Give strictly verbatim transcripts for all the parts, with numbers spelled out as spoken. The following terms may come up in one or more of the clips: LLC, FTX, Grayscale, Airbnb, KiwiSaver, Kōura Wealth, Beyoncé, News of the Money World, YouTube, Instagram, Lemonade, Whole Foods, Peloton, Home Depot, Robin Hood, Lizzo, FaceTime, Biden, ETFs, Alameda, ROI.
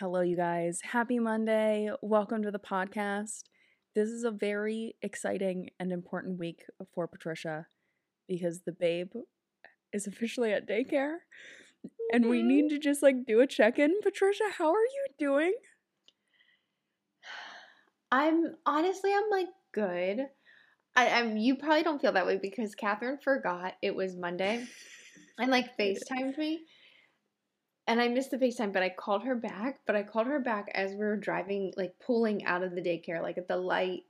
Hello, you guys. Happy Monday. Welcome to the podcast. This is a very exciting and important week for Patricia because the babe is officially at daycare and we need to just like do a check-in. Patricia, how are you doing? I'm honestly, I'm like good. I, I'm, you probably don't feel that way because Catherine forgot it was Monday and like FaceTimed me. And I missed the FaceTime, but I called her back. But I called her back as we were driving, like, pulling out of the daycare, like, at the light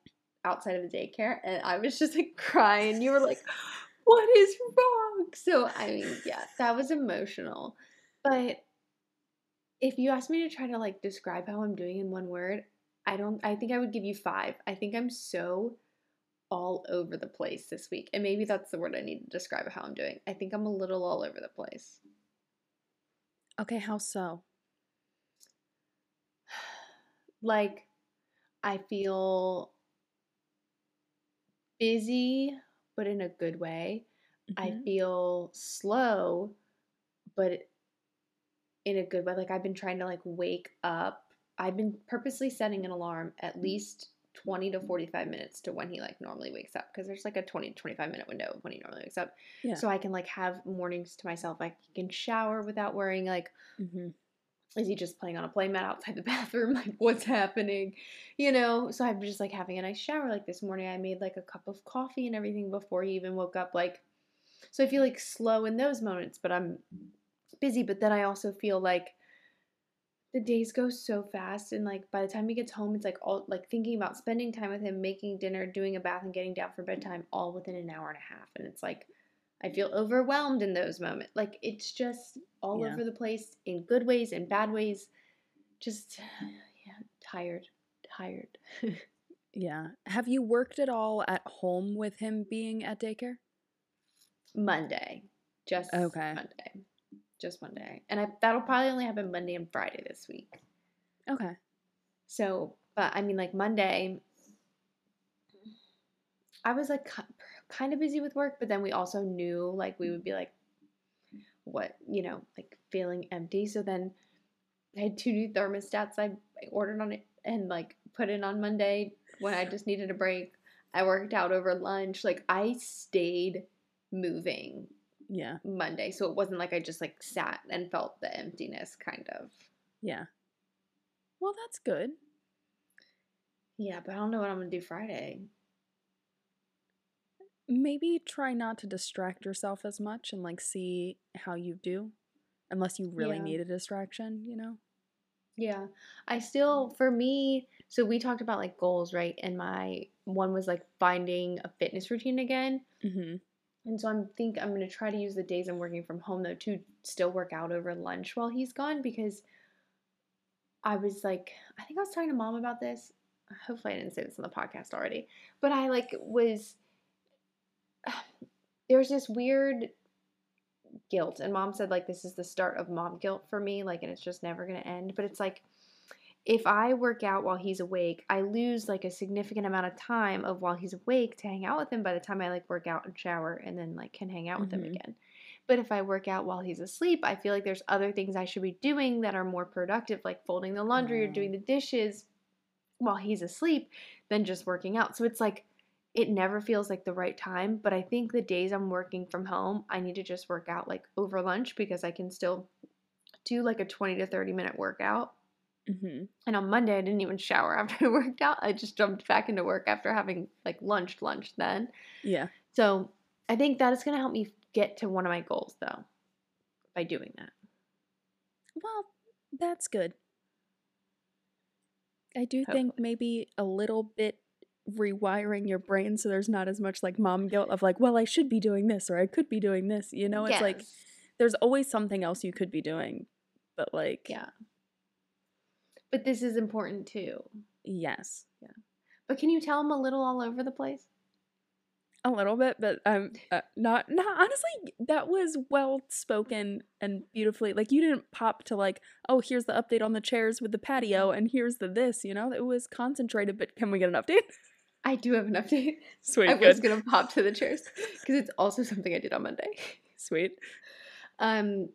outside of the daycare. And I was just, like, crying. You were like, what is wrong? So, I mean, yeah, that was emotional. But if you asked me to try to, like, describe how I'm doing in one word, I don't – I think I would give you five. I think I'm so all over the place this week. And maybe that's the word I need to describe how I'm doing. I think I'm a little all over the place. Okay, how so? Like, I feel busy, but in a good way. Mm-hmm. I feel slow, but in a good way. Like, I've been trying to, like, wake up. I've been purposely setting an alarm at least twenty to forty-five minutes to when he, like, normally wakes up. Because there's, like, a twenty to twenty-five minute window of when he normally wakes up. Yeah. So I can, like, have mornings to myself. I can shower without worrying, like, mm-hmm. Is he just playing on a playmat outside the bathroom? Like, what's happening? You know? So I'm just, like, having a nice shower. Like, this morning I made, like, a cup of coffee and everything before he even woke up. Like, so I feel, like, slow in those moments. But I'm busy. But then I also feel, like, the days go so fast, and like by the time he gets home, it's like all like thinking about spending time with him, making dinner, doing a bath, and getting down for bedtime all within an hour and a half. And it's like I feel overwhelmed in those moments. Like it's just all yeah. over the place in good ways and bad ways. Just yeah, tired, tired. yeah. Have you worked at all at home with him being at daycare? Monday, just okay. Monday. Just one day. And I, that'll probably only happen Monday and Friday this week. Okay. So, but I mean, like Monday, I was like kind of busy with work, but then we also knew like we would be like, what, you know, like feeling empty. So then I had two new thermostats I ordered on it and like put in on Monday when I just needed a break. I worked out over lunch. Like I stayed moving. Yeah. Monday. So it wasn't like I just like sat and felt the emptiness kind of. Yeah. Well, that's good. Yeah, but I don't know what I'm going to do Friday. Maybe try not to distract yourself as much and like see how you do. Unless you really yeah. need a distraction, you know? Yeah. I still, for me, so we talked about like goals, right? And my one was like finding a fitness routine again. Mm-hmm. And so I think I'm going to try to use the days I'm working from home, though, to still work out over lunch while he's gone because I was like – I think I was talking to Mom about this. Hopefully I didn't say this on the podcast already. But I like was – there was this weird guilt. And Mom said like this is the start of mom guilt for me like and it's just never going to end. But it's like if I work out while he's awake, I lose, like, a significant amount of time of while he's awake to hang out with him by the time I, like, work out and shower and then, like, can hang out with mm-hmm. him again. But if I work out while he's asleep, I feel like there's other things I should be doing that are more productive, like folding the laundry mm. or doing the dishes while he's asleep than just working out. So it's, like, it never feels like the right time. But I think the days I'm working from home, I need to just work out, like, over lunch because I can still do, like, a twenty to thirty minute workout. Mm-hmm. And on Monday, I didn't even shower after I worked out. I just jumped back into work after having, like, lunch, lunch then. Yeah. So I think that is going to help me get to one of my goals, though, by doing that. Well, that's good. I do Hopefully. think maybe a little bit rewiring your brain so there's not as much, like, mom guilt of, like, well, I should be doing this or I could be doing this. You know, it's yes. like there's always something else you could be doing. But, like. Yeah. But this is important, too. Yes. Yeah. But can you tell I'm a little all over the place? A little bit, but I'm uh, not, not. Honestly, that was well-spoken and beautifully. Like, you didn't pop to, like, oh, here's the update on the chairs with the patio, and here's the this, you know? It was concentrated, but can we get an update? I do have an update. Sweet. I good. was going to pop to the chairs, because it's also something I did on Monday. Sweet. Um,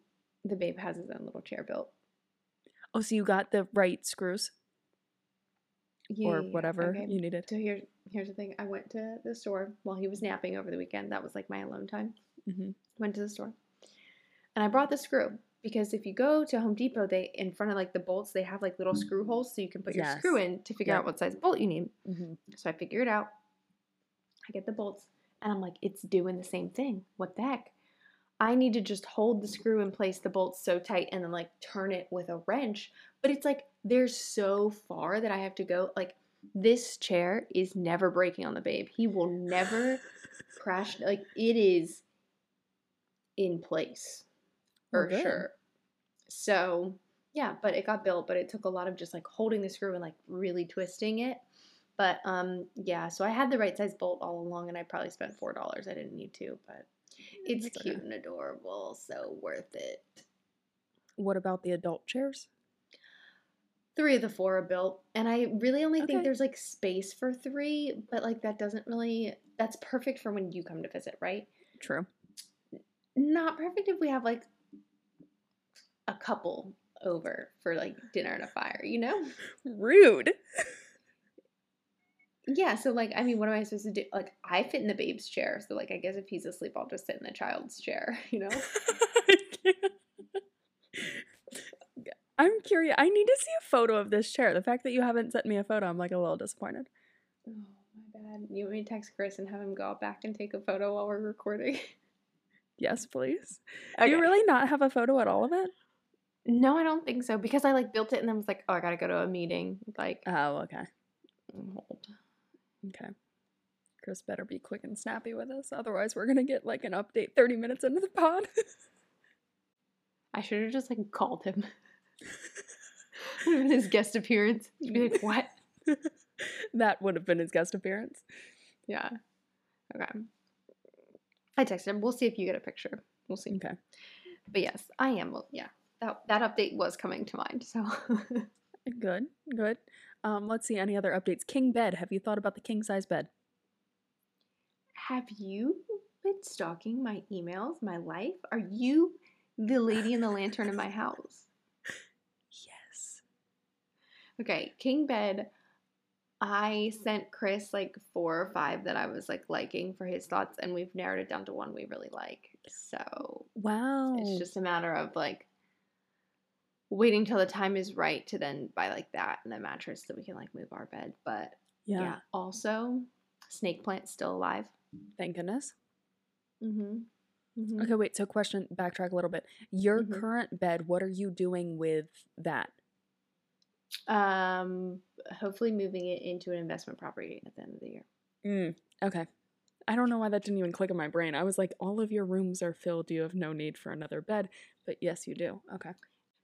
the babe has his own little chair built. Oh, so you got the right screws? Yeah, or whatever okay. you needed. So here, here's the thing. I went to the store while he was napping over the weekend. That was like my alone time. Mm-hmm. Went to the store. And I brought the screw. Because if you go to Home Depot, they in front of like the bolts, they have like little screw holes so you can put yes. your screw in to figure yep. out what size bolt you need. Mm-hmm. So I figured it out. I get the bolts. And I'm like, it's doing the same thing. What the heck? I need to just hold the screw in place, the bolts so tight, and then like turn it with a wrench. But it's like they're so far that I have to go. Like this chair is never breaking on the babe. He will never crash. Like it is in place for oh, sure. So yeah, but it got built, but it took a lot of just like holding the screw and like really twisting it. But um, yeah, so I had the right size bolt all along, and I probably spent four dollars. I didn't need to, but it's That's cute and adorable, so worth it. What about the adult chairs? Three of the four are built, and I really only okay. think there's like space for three, but like that doesn't really, that's perfect for when you come to visit, right? True. Not perfect if we have like a couple over for like dinner and a fire, you know? Rude. Yeah, so, like, I mean, what am I supposed to do? Like, I fit in the babe's chair, so, like, I guess if he's asleep, I'll just sit in the child's chair, you know? I can't. I'm curious. I need to see a photo of this chair. The fact that you haven't sent me a photo, I'm, like, a little disappointed. Oh, my bad. You want me to text Chris and have him go out back and take a photo while we're recording? Yes, please. Okay. Do you really not have a photo at all of it? No, I don't think so, because I, like, built it and then was like, oh, I gotta go to a meeting. Like, oh, okay. Hold. Okay. Chris better be quick and snappy with us. Otherwise, we're going to get, like, an update thirty minutes into the pod. I should have just, like, called him. His guest appearance. You'd be like, what? That would have been his guest appearance. Yeah. Okay. I texted him. We'll see if you get a picture. We'll see. Okay. But, yes, I am. Well, yeah. That, that update was coming to mind, so. Good. Good. Um, let's see, any other updates? King bed. Have you thought about the king size bed? Have you been stalking my emails, my life? Are you the lady in the lantern in my house? Yes. Okay, king bed. I sent Chris like four or five that I was like liking for his thoughts, and we've narrowed it down to one we really like. So wow, it's just a matter of like waiting till the time is right to then buy like that and the mattress so we can like move our bed. But yeah, yeah. Also, snake plant's still alive. Thank goodness. Mm-hmm. Mm-hmm. Okay, wait. So question, backtrack a little bit. Your mm-hmm. current bed, what are you doing with that? Um, hopefully moving it into an investment property at the end of the year. Mm, okay. I don't know why that didn't even click in my brain. I was like, all of your rooms are filled. You have no need for another bed. But yes, you do. Okay.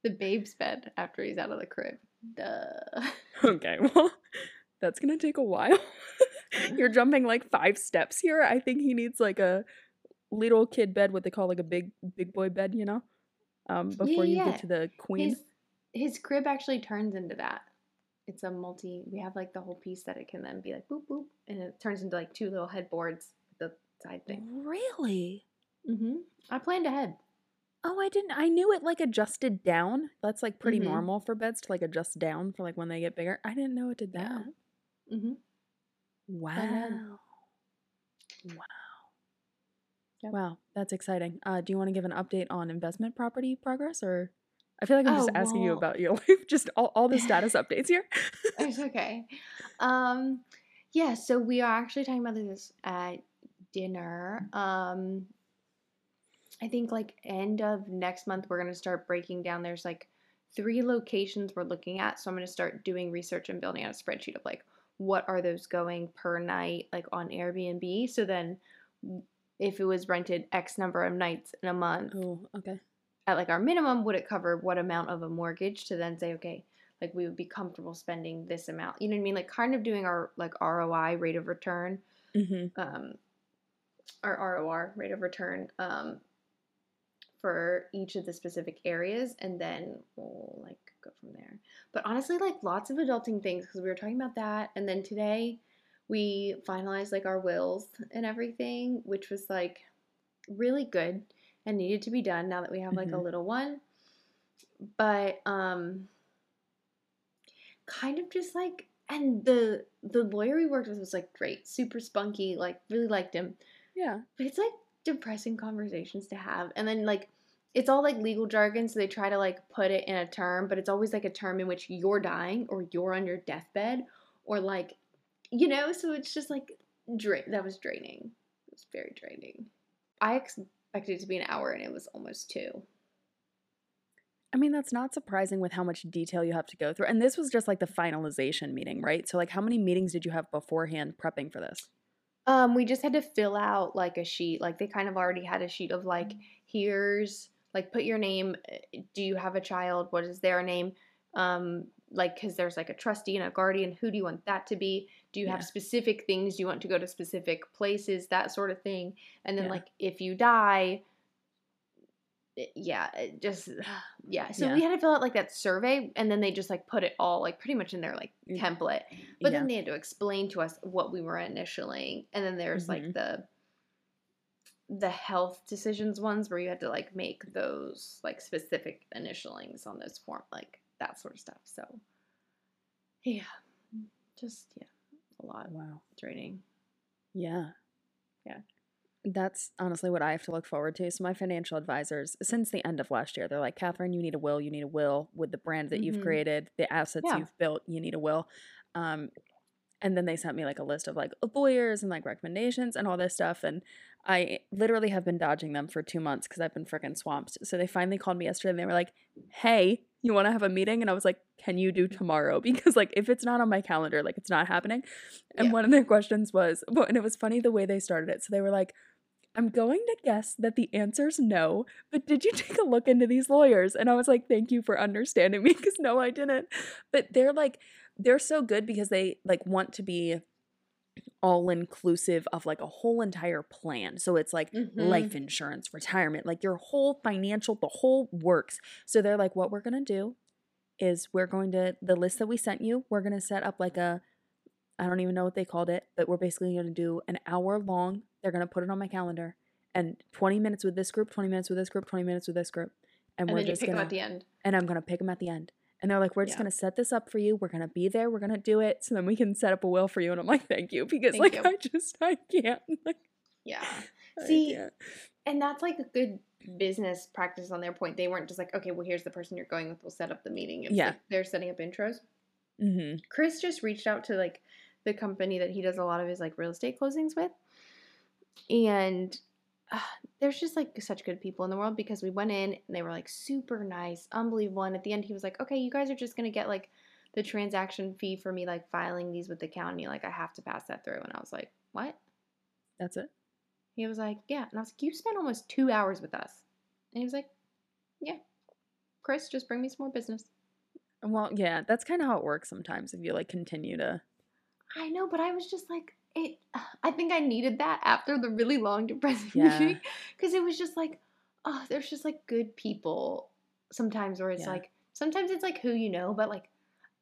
The babe's bed after he's out of the crib. Duh. Okay, well, that's going to take a while. You're jumping like five steps here. I think he needs like a little kid bed, what they call like a big big boy bed, you know, um, before yeah, yeah. you get to the queen. His, his crib actually turns into that. It's a multi, we have like the whole piece that it can then be like boop, boop, and it turns into like two little headboards, the side thing. Really? Mm-hmm. I planned ahead. Oh, I didn't. I knew it like adjusted down. That's like pretty mm-hmm. normal for beds to like adjust down for like when they get bigger. I didn't know it did that. Yeah. Mm-hmm. Wow. Wow. Yep. Wow. That's exciting. Uh, do you want to give an update on investment property progress, or I feel like I'm just oh, asking well. you about your life, just all, all the status updates here. It's okay. Um, yeah. So we are actually talking about this at dinner. Um, I think like end of next month, we're going to start breaking down. There's like three locations we're looking at. So I'm going to start doing research and building out a spreadsheet of like, what are those going per night, like on Airbnb? So then if it was rented X number of nights in a month, oh, okay. at like our minimum, would it cover what amount of a mortgage to then say, okay, like we would be comfortable spending this amount. You know what I mean? Like kind of doing our like R O I, rate of return, mm-hmm. um, our R O R, rate of return, um, for each of the specific areas, and then we'll like go from there. But honestly, like lots of adulting things, because we were talking about that, and then today we finalized like our wills and everything, which was like really good and needed to be done now that we have like mm-hmm. a little one. But um kind of just like, and the the lawyer we worked with was like great, super spunky, like really liked him. Yeah. But it's like depressing conversations to have. And then like it's all like legal jargon, so they try to like put it in a term, but it's always like a term in which you're dying or you're on your deathbed or like, you know, so it's just like dra- that was draining. It was very draining. I expected it to be an hour and it was almost two. I mean, that's not surprising with how much detail you have to go through. And this was just like the finalization meeting, right? So like how many meetings did you have beforehand prepping for this? Um, we just had to fill out like a sheet. Like they kind of already had a sheet of like, here's like, put your name. Do you have a child? What is their name? Um, like, cause there's like a trustee and a guardian. Who do you want that to be? Do you yeah. have specific things? Do you want to go to specific places? That sort of thing. And then yeah. like, if you die, yeah, just, yeah. So yeah. we had to fill out like that survey, and then they just like put it all like pretty much in their like template, but yeah. then they had to explain to us what we were initialing. And then there's mm-hmm. like the, the health decisions ones where you had to like make those like specific initialings on those form, like that sort of stuff. So yeah, just, yeah, a lot. Wow. Draining. Yeah. Yeah. That's honestly what I have to look forward to. So my financial advisors, since the end of last year, they're like, Catherine, you need a will. You need a will with the brand that mm-hmm. you've created, the assets yeah. you've built. You need a will. Um, and then they sent me like a list of like lawyers and like recommendations and all this stuff. And I literally have been dodging them for two months because I've been freaking swamped. So they finally called me yesterday and they were like, hey, you want to have a meeting? And I was like, can you do tomorrow? Because like if it's not on my calendar, like it's not happening. And yeah. one of their questions was, and it was funny the way they started it. So they were like, I'm going to guess that the answer's no, but did you take a look into these lawyers? And I was like, thank you for understanding me, because no, I didn't. But they're like, they're so good because they like want to be all inclusive of like a whole entire plan. So it's like mm-hmm. life insurance, retirement, like your whole financial, the whole works. So they're like, what we're going to do is we're going to, the list that we sent you, we're going to set up like a, I don't even know what they called it, but we're basically going to do an hour long. They're going to put it on my calendar and twenty minutes with this group, twenty minutes with this group, twenty minutes with this group. And, and we're then just you pick gonna, them at the end. And I'm going to pick them at the end. And they're like, we're just yeah. going to set this up for you. We're going to be there. We're going to do it. So then we can set up a will for you. And I'm like, thank you. Because thank like, you. I just, I can't. Like, yeah. See, can't. And that's like a good business practice on their point. They weren't just like, okay, well, here's the person you're going with. We'll set up the meeting. It's yeah. Like they're setting up intros. Mm-hmm. Chris just reached out to like the company that he does a lot of his like real estate closings with, and uh, there's just like such good people in the world, because we went in and they were like super nice, unbelievable. And at the end he was like, okay, you guys are just gonna get like the transaction fee for me like filing these with the county, like I have to pass that through. And I was like, what? That's it? He was like, yeah. And I was like, you spent almost two hours with us. And he was like, yeah, Chris, just bring me some more business. Well, yeah, that's kind of how it works sometimes if you, like, continue to. I know, but I was just like, it. I think I needed that after the really long depressing yeah. meeting, because it was just like, oh, there's just, like, good people sometimes where it's yeah. like, sometimes it's, like, who you know, but, like,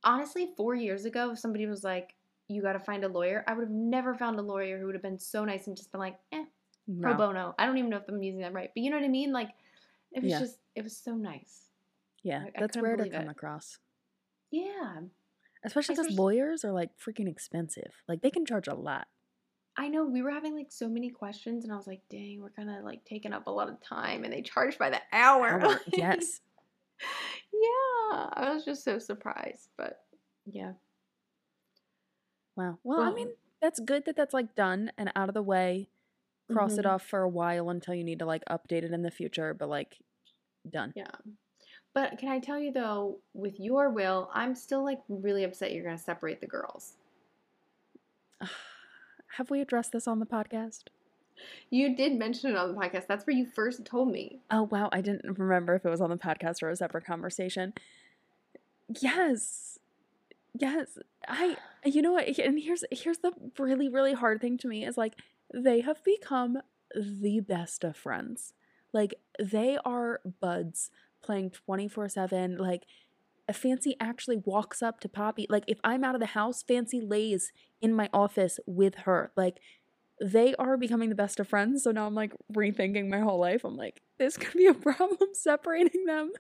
honestly, four years ago, if somebody was like, you got to find a lawyer, I would have never found a lawyer who would have been so nice and just been like, eh, no. pro bono. I don't even know if I'm using that right, but you know what I mean? Like, it was yeah. just, it was so nice. Yeah, like, that's rare to come it. across. Yeah. Especially because lawyers are, like, freaking expensive. Like, they can charge a lot. I know. We were having, like, so many questions, and I was like, dang, we're kind of, like, taking up a lot of time, and they charge by the hour. hour. Yes. Yeah. I was just so surprised, but, yeah. Wow. Well, well, I mean, that's good that that's, like, done and out of the way. Cross mm-hmm. it off for a while until you need to, like, update it in the future, but, like, done. Yeah. But can I tell you, though, with your will, I'm still, like, really upset you're going to separate the girls. Have we addressed this on the podcast? You did mention it on the podcast. That's where you first told me. Oh, wow. I didn't remember if it was on the podcast or a separate conversation. Yes. Yes. I, you know what? And here's, here's the really, really hard thing to me is, like, they have become the best of friends. Like, they are buds. Playing twenty-four seven, like a Fancy actually walks up to Poppy. Like if I'm out of the house, Fancy lays in my office with her. Like they are becoming the best of friends. So now I'm like rethinking my whole life. I'm like, this could be a problem separating them.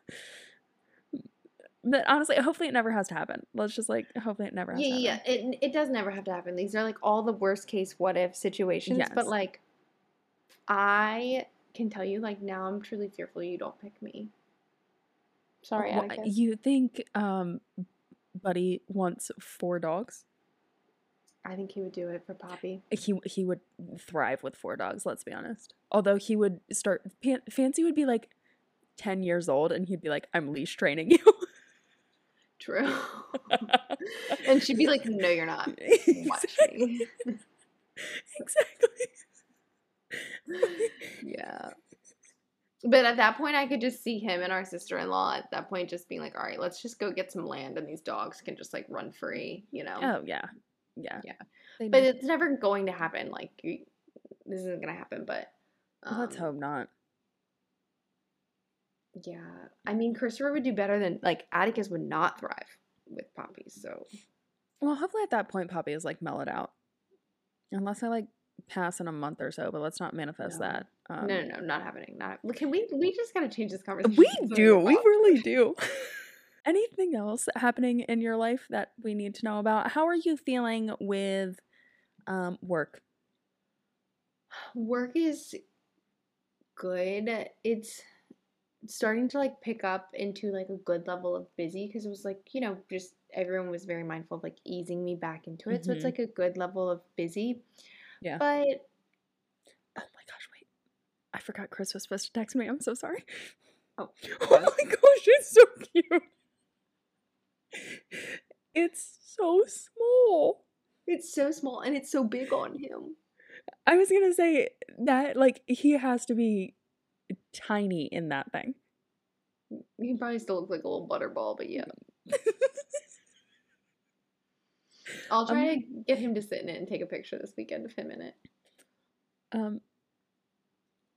But honestly, hopefully it never has to happen. Let's just like, hopefully it never has yeah, to happen. Yeah, yeah. It, it does never have to happen. These are like all the worst case what if situations. Yes. But like, I can tell you like now I'm truly fearful you don't pick me. Sorry, well, Atticus. You think um, Buddy wants four dogs? I think he would do it for Poppy. He he would thrive with four dogs, let's be honest. Although he would start, Pan, Fancy would be like ten years old and he'd be like, I'm leash training you. True. And she'd be like, no, you're not. Exactly. Watch me. Exactly. Yeah. But at that point, I could just see him and our sister-in-law at that point just being like, all right, let's just go get some land and these dogs can just like run free, you know? Oh, yeah. Yeah. Yeah. They but know. It's never going to happen. Like, you, this isn't going to happen, but. Um, Let's hope not. Yeah. I mean, Christopher would do better than, like, Atticus would not thrive with Poppy, so. Well, hopefully at that point, Poppy is, like, mellowed out. Unless I, like, pass in a month or so, but let's not manifest no. that. Um, no, no, no, not happening. Not, can we, we just got to change this conversation. We do. We really do. Anything else happening in your life that we need to know about? How are you feeling with um, work? Work is good. It's starting to, like, pick up into, like, a good level of busy because it was, like, you know, just everyone was very mindful of, like, easing me back into it. Mm-hmm. So it's, like, a good level of busy. Yeah. But. Oh, my gosh, wait. I forgot Chris was supposed to text me. I'm so sorry. Oh, oh my gosh, it's so cute. It's so small. It's so small and it's so big on him. I was gonna say that like he has to be tiny in that thing. He probably still looks like a little butterball, but yeah. I'll try um, to get him to sit in it and take a picture this weekend of him in it. Um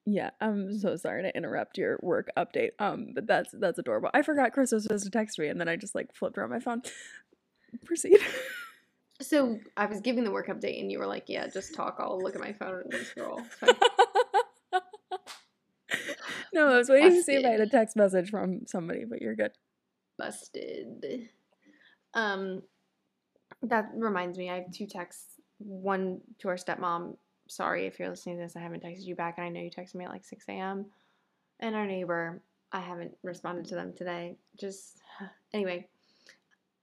Yeah, I'm so sorry to interrupt your work update, um, but that's that's adorable. I forgot Chris was supposed to text me, and then I just, like, flipped around my phone. Proceed. So I was giving the work update, and you were like, yeah, just talk. I'll look at my phone and scroll. No, I was waiting Busted. to see if I had a text message from somebody, but you're good. Busted. Um, that reminds me, I have two texts, one to our stepmom. Sorry if you're listening to this, I haven't texted you back, and I know you texted me at like six a.m. And our neighbor, I haven't responded to them today. Just anyway,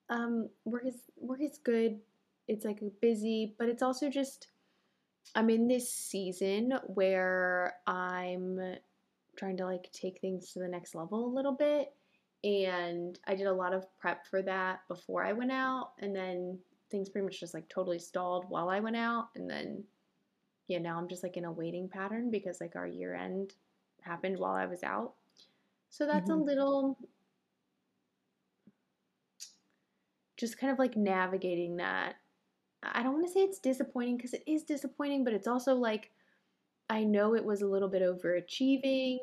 um, work is work is good. It's like busy, but it's also just I'm in this season where I'm trying to like take things to the next level a little bit, and I did a lot of prep for that before I went out, and then things pretty much just like totally stalled while I went out, and then. Yeah, now I'm just, like, in a waiting pattern because, like, our year end happened while I was out. So that's mm-hmm. a little just kind of, like, navigating that. I don't want to say it's disappointing because it is disappointing, but it's also, like, I know it was a little bit overachieving.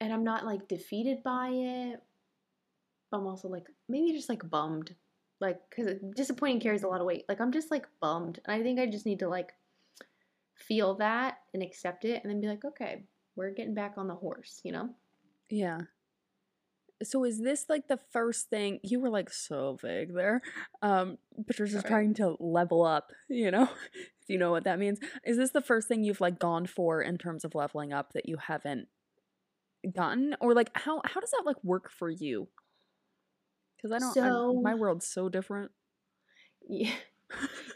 And I'm not, like, defeated by it. I'm also, like, maybe just, like, bummed. Like, because disappointing carries a lot of weight. Like, I'm just, like, bummed. And I think I just need to, like, feel that and accept it and then be like, okay, we're getting back on the horse, you know? Yeah. So is this, like, the first thing – you were, like, so vague there. Um, but you're just trying to level up, you know, if you know what that means. Is this the first thing you've, like, gone for in terms of leveling up that you haven't gotten? Or, like, how, how does that, like, work for you? Because I don't, so, my world's so different. Yeah.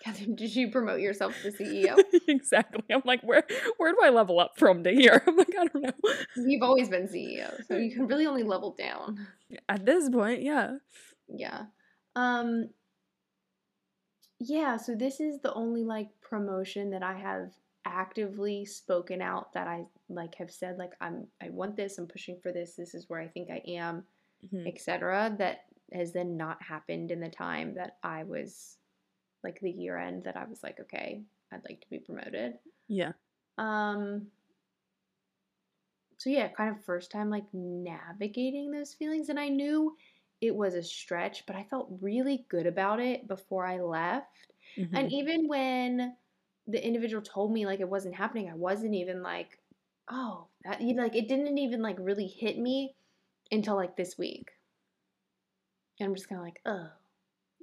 Catherine, did you promote yourself to C E O? Exactly. I'm like, where where do I level up from to here? I'm like, I don't know. You've always been C E O, so you can really only level down. At this point, yeah. Yeah. Um. Yeah, so this is the only, like, promotion that I have actively spoken out that I, like, have said, like, I'm, I want this, I'm pushing for this, this is where I think I am, mm-hmm. et cetera, that has then not happened in the time that I was, like, the year end that I was like, okay, I'd like to be promoted. Yeah. Um. So, yeah, kind of first time, like, navigating those feelings. And I knew it was a stretch, but I felt really good about it before I left. Mm-hmm. And even when the individual told me, like, it wasn't happening, I wasn't even like, oh, that, like, it didn't even, like, really hit me until like this week. And I'm just kind of like, oh.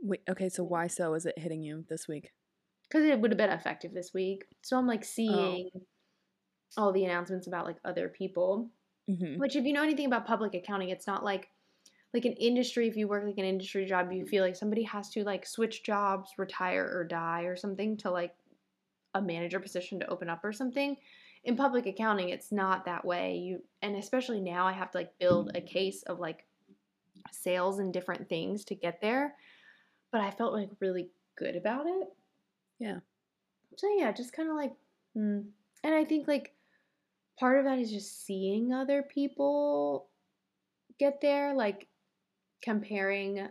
Wait, okay, so why so is it hitting you this week? Because it would have been effective this week. So I'm like seeing oh. all the announcements about like other people. Mm-hmm. Which if you know anything about public accounting, it's not like like an industry, if you work like an industry job, you feel like somebody has to like switch jobs, retire or die or something to like a manager position to open up or something. In public accounting, it's not that way. You and especially now I have to like build a case of like sales and different things to get there. But I felt like really good about it. Yeah. So yeah, just kind of like, mm. and I think like part of that is just seeing other people get there, like comparing, and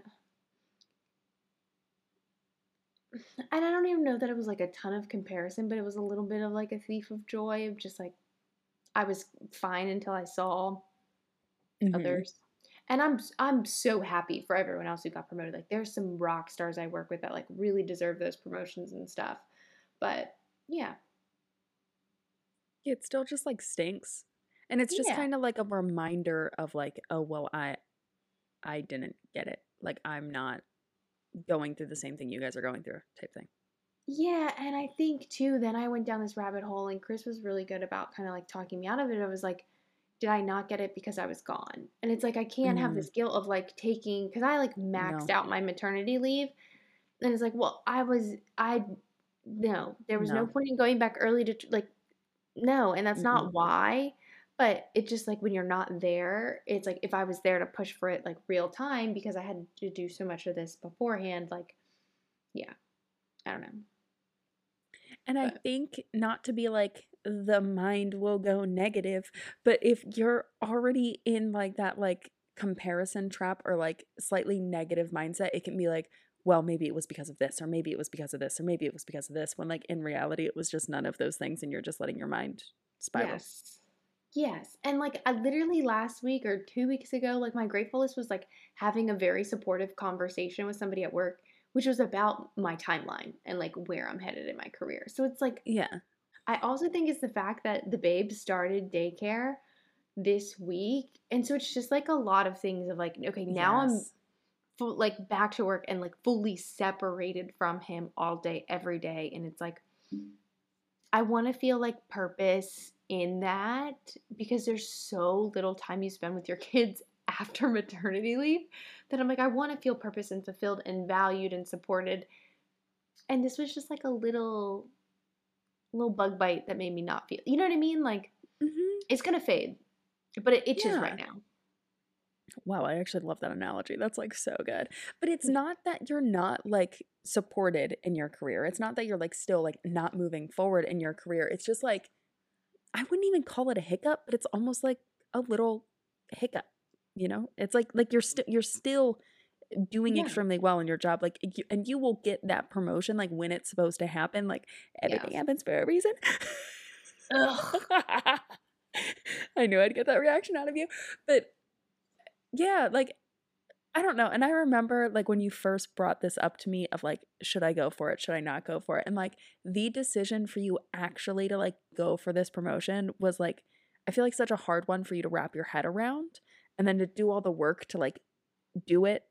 I don't even know that it was like a ton of comparison, but it was a little bit of like a thief of joy of just like, I was fine until I saw mm-hmm. others. And I'm I'm so happy for everyone else who got promoted. Like there's some rock stars I work with that like really deserve those promotions and stuff. But yeah. It still just like stinks. And it's just yeah. kind of like a reminder of like, oh, well, I I didn't get it. Like I'm not going through the same thing you guys are going through type thing. Yeah. And I think too, then I went down this rabbit hole and Chris was really good about kind of like talking me out of it. I was like, did I not get it because I was gone? And it's like, I can't mm. have this guilt of like taking, because I like maxed no. out my maternity leave. And it's like, well, I was, I, no, there was no, no point in going back early to like, no. And that's not mm-hmm. why, but it's just like when you're not there, it's like, if I was there to push for it, like real time, because I had to do so much of this beforehand, like, yeah, I don't know. And but. I think not to be like, the mind will go negative, but if you're already in like that like comparison trap or like slightly negative mindset, it can be like, well, maybe it was because of this, or maybe it was because of this, or maybe it was because of this, when like in reality it was just none of those things and you're just letting your mind spiral. Yes. Yes. And like I literally last week or two weeks ago, like my grateful list was like having a very supportive conversation with somebody at work, which was about my timeline and like where I'm headed in my career. So it's like, yeah. I also think it's the fact that the babe started daycare this week. And so it's just like a lot of things of like, okay, now yes. I'm full, like back to work and like fully separated from him all day, every day. And it's like, I want to feel like purpose in that because there's so little time you spend with your kids after maternity leave that I'm like, I want to feel purpose and fulfilled and valued and supported. And this was just like a little... little bug bite that made me not feel, you know what I mean? Like mm-hmm. it's going to fade, but it itches yeah. right now. Wow. I actually love that analogy. That's like so good, but it's not that you're not like supported in your career. It's not that you're like still like not moving forward in your career. It's just like, I wouldn't even call it a hiccup, but it's almost like a little hiccup, you know? It's like, like you're still, you're still doing yeah. extremely well in your job, like you, and you will get that promotion like when it's supposed to happen, like everything yeah. happens for a reason. I knew I'd get that reaction out of you, but yeah, like I don't know. And I remember like when you first brought this up to me of like, should I go for it, should I not go for it, and like the decision for you actually to like go for this promotion was like, I feel like such a hard one for you to wrap your head around, and then to do all the work to like do it.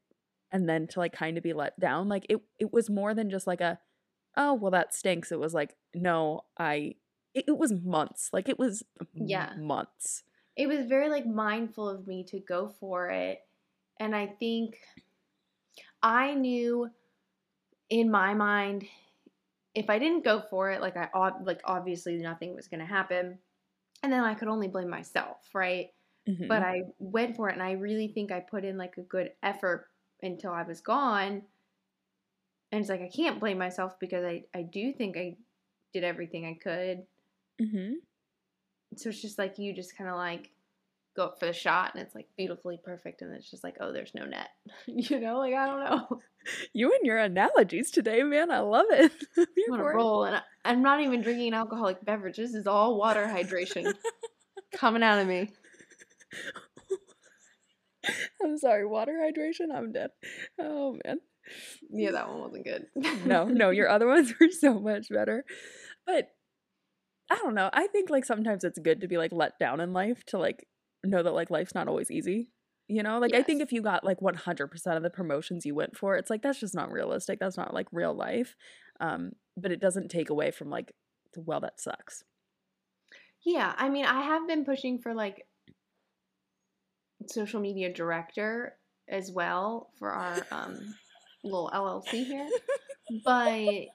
And then to like kind of be let down, like it it was more than just like a, oh, well, that stinks. It was like, no, I, it, it was months. Like it was yeah. months. It was very like mindful of me to go for it. And I think I knew in my mind, if I didn't go for it, like I, like obviously nothing was going to happen. And then I could only blame myself, right? Mm-hmm. But I went for it and I really think I put in like a good effort until I was gone. And it's like, I can't blame myself because I, I do think I did everything I could. Mm-hmm. So it's just like, you just kind of like go up for the shot and it's like beautifully perfect. And it's just like, oh, there's no net, you know, like, I don't know. You and your analogies today, man. I love it. I'm on a roll and I, I'm not even drinking an alcoholic beverage. This is all water hydration coming out of me. I'm sorry, water hydration? I'm dead. Oh, man. Yeah, that one wasn't good. no, no, your other ones were so much better. But I don't know. I think, like, sometimes it's good to be, like, let down in life to, like, know that, like, life's not always easy. You know, like yes. I think if you got like one hundred percent of the promotions you went for, it's like that's just not realistic. That's not like real life. Um, but it doesn't take away from like, well, that sucks. Yeah. I mean, I have been pushing for like social media director as well for our um, little L L C here. But I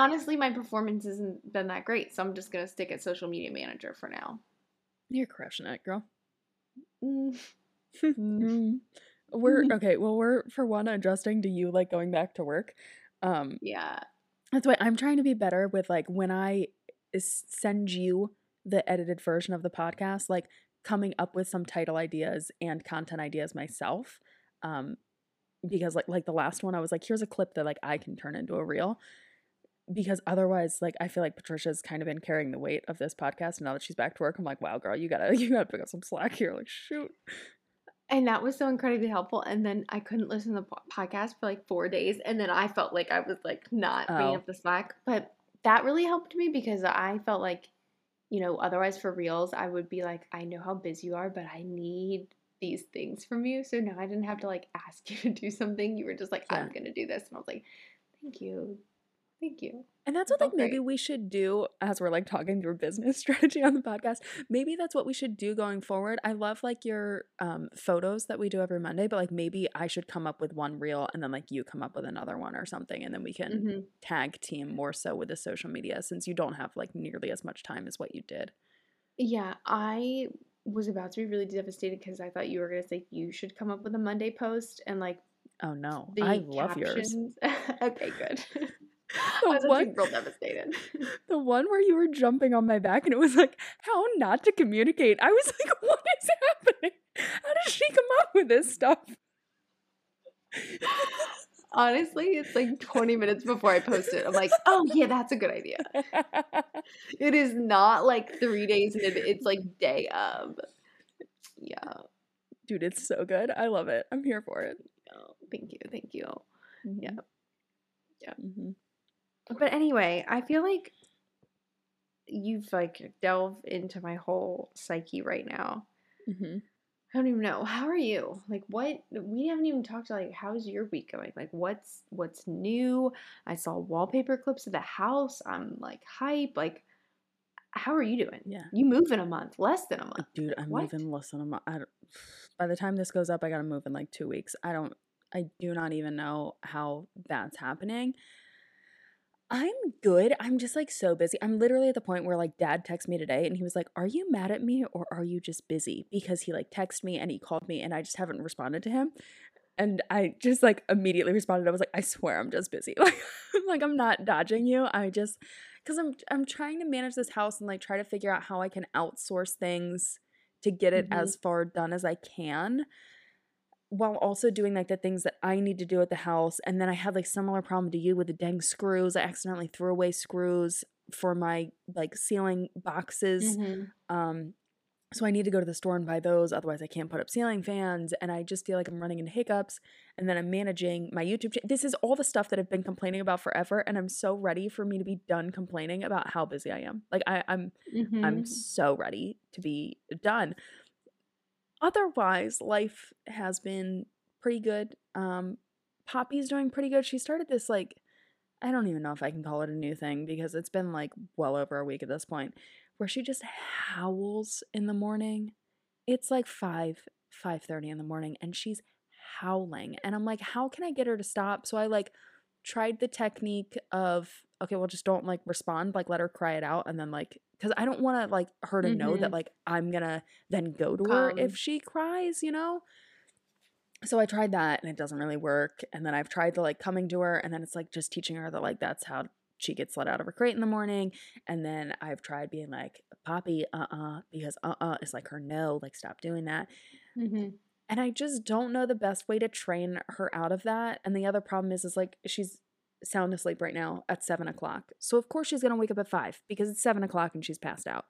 honestly, my performance hasn't been that great. So I'm just going to stick at social media manager for now. You're crushing it, girl. Mm. Mm. We're okay. Well, we're for one adjusting to you like going back to work. Um, yeah. That's why I'm trying to be better with like when I is send you the edited version of the podcast, like coming up with some title ideas and content ideas myself. Um, because like like the last one, I was like, here's a clip that like I can turn into a reel. Because otherwise, like, I feel like Patricia's kind of been carrying the weight of this podcast. And now that she's back to work, I'm like, wow, girl, you gotta, you gotta pick up some slack here. Like, shoot. And that was so incredibly helpful. And then I couldn't listen to the podcast for like four days. And then I felt like I was like not picking oh. up the slack. But that really helped me because I felt like, you know, otherwise for reels, I would be like, I know how busy you are, but I need these things from you. So now I didn't have to like ask you to do something. You were just like, yeah. I'm going to do this. And I was like, thank you. Thank you. And that's what like, maybe we should do as we're like talking through business strategy on the podcast. Maybe that's what we should do going forward. I love like your um, photos that we do every Monday, but like maybe I should come up with one reel and then like you come up with another one or something. And then we can mm-hmm. tag team more so with the social media since you don't have like nearly as much time as what you did. Yeah. I was about to be really devastated because I thought you were going to say you should come up with a Monday post and like. Oh no. I love captions. Yours. Okay, good. The I was one, real devastated. The one where you were jumping on my back and it was like, how not to communicate. I was like, what is happening? How does she come up with this stuff? Honestly, it's like twenty minutes before I post it. I'm like, oh yeah, that's a good idea. It is not like three days in advance. It's like day of. Yeah. Dude, it's so good. I love it. I'm here for it. Oh, thank you. Thank you. Mm-hmm. Yeah. Yeah. Mm-hmm. But anyway, I feel like you've, like, delved into my whole psyche right now. Mm-hmm. I don't even know. How are you? Like, what? We haven't even talked to, like, how's your week going? Like, what's what's new? I saw wallpaper clips of the house. I'm, like, hype. Like, how are you doing? Yeah. You move in a month. Less than a month. Dude, I'm what? moving less than a month. I don't, by the time this goes up, I got to move in, like, two weeks. I don't. I do not even know how that's happening. I'm good. I'm just like so busy. I'm literally at the point where like dad texted me today and he was like, are you mad at me or are you just busy? Because he like texted me and he called me and I just haven't responded to him. And I just like immediately responded. I was like, I swear I'm just busy. Like, like I'm not dodging you. I just, cause I'm, I'm trying to manage this house and like try to figure out how I can outsource things to get it mm-hmm. as far done as I can, while also doing like the things that I need to do at the house. And then I had like similar problem to you with the dang screws. I accidentally threw away screws for my like ceiling boxes. Mm-hmm. Um, so I need to go to the store and buy those. Otherwise I can't put up ceiling fans. And I just feel like I'm running into hiccups. And then I'm managing my YouTube channel. This is all the stuff that I've been complaining about forever. And I'm so ready for me to be done complaining about how busy I am. Like I, I'm, mm-hmm. I'm so ready to be done. Otherwise, life has been pretty good. Um, Poppy's doing pretty good. She started this like, I don't even know if I can call it a new thing because it's been like well over a week at this point, where she just howls in the morning. It's like five, five thirty in the morning and she's howling. And I'm like, how can I get her to stop? So I like tried the technique of, okay, well just don't like respond, like let her cry it out and then like, because I don't want to, like, her to know mm-hmm. that, like, I'm going to then go to her um, if she cries, you know? So I tried that, and it doesn't really work. And then I've tried the, like, coming to her, and then it's, like, just teaching her that, like, that's how she gets let out of her crate in the morning. And then I've tried being like, Poppy, uh-uh, because uh-uh is, like, her no, like, stop doing that. Mm-hmm. And I just don't know the best way to train her out of that. And the other problem is, is, like, she's sound asleep right now at seven o'clock, so of course she's gonna wake up at five because it's seven o'clock and she's passed out.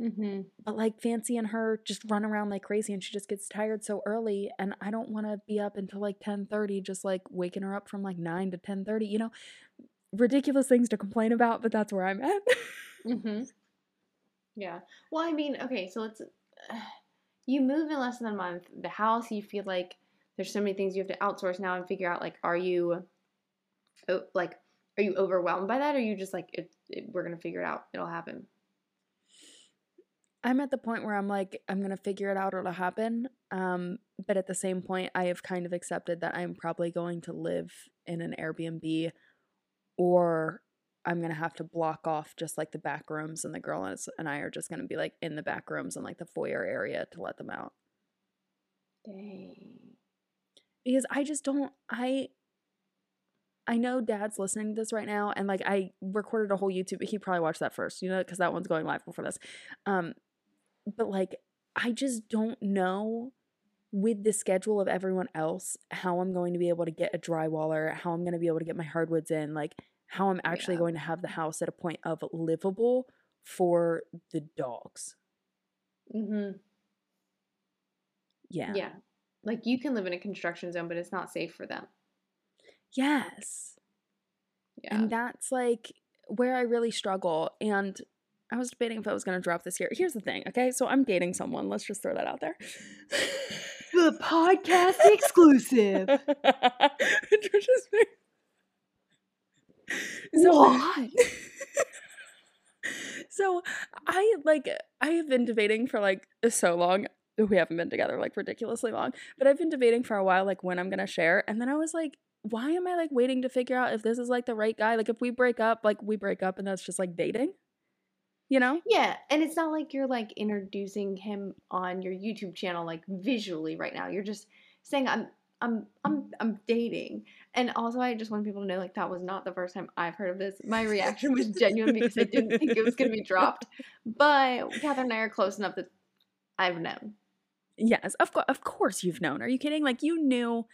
Mm-hmm. But like Fancy and her just run around like crazy and she just gets tired so early, and I don't want to be up until like ten thirty, just like waking her up from like nine to ten thirty, you know? Ridiculous things to complain about, but that's where I'm at. Mm-hmm. Yeah, well I mean, okay, so let's uh, you move in less than a month, the house, you feel like there's so many things you have to outsource now and figure out, like, are you, like, are you overwhelmed by that? Or are you just like, it, it, we're going to figure it out. It'll happen. I'm at the point where I'm like, I'm going to figure it out or it'll happen. Um, but at the same point, I have kind of accepted that I'm probably going to live in an Airbnb, or I'm going to have to block off just like the back rooms, and the girl and I are just going to be like in the back rooms and like the foyer area to let them out. Dang. Because I just don't, I, I know dad's listening to this right now, and like I recorded a whole YouTube, he probably watched that first, you know, because that one's going live before this. Um, but like, I just don't know with the schedule of everyone else, how I'm going to be able to get a drywaller, how I'm going to be able to get my hardwoods in, like how I'm actually yeah. going to have the house at a point of livable for the dogs. Mm-hmm. Yeah. Yeah. Like, you can live in a construction zone, but it's not safe for them. Yes. Yeah. And that's, like, where I really struggle. And I was debating if I was going to drop this here. Here's the thing, okay? So I'm dating someone. Let's just throw that out there. The podcast exclusive. So, what? So I, like, I have been debating for, like, so long. We haven't been together, like, ridiculously long. But I've been debating for a while, like, when I'm going to share. And then I was like, why am I, like, waiting to figure out if this is, like, the right guy? Like, if we break up, like, we break up, and that's just, like, dating, you know? Yeah, and it's not like you're, like, introducing him on your YouTube channel, like, visually right now. You're just saying, I'm I'm, I'm, I'm dating. And also, I just want people to know, like, that was not the first time I've heard of this. My reaction was genuine because I didn't think it was going to be dropped. But Catherine and I are close enough that I've known. Yes, of, co- of course you've known. Are you kidding? Like, you knew...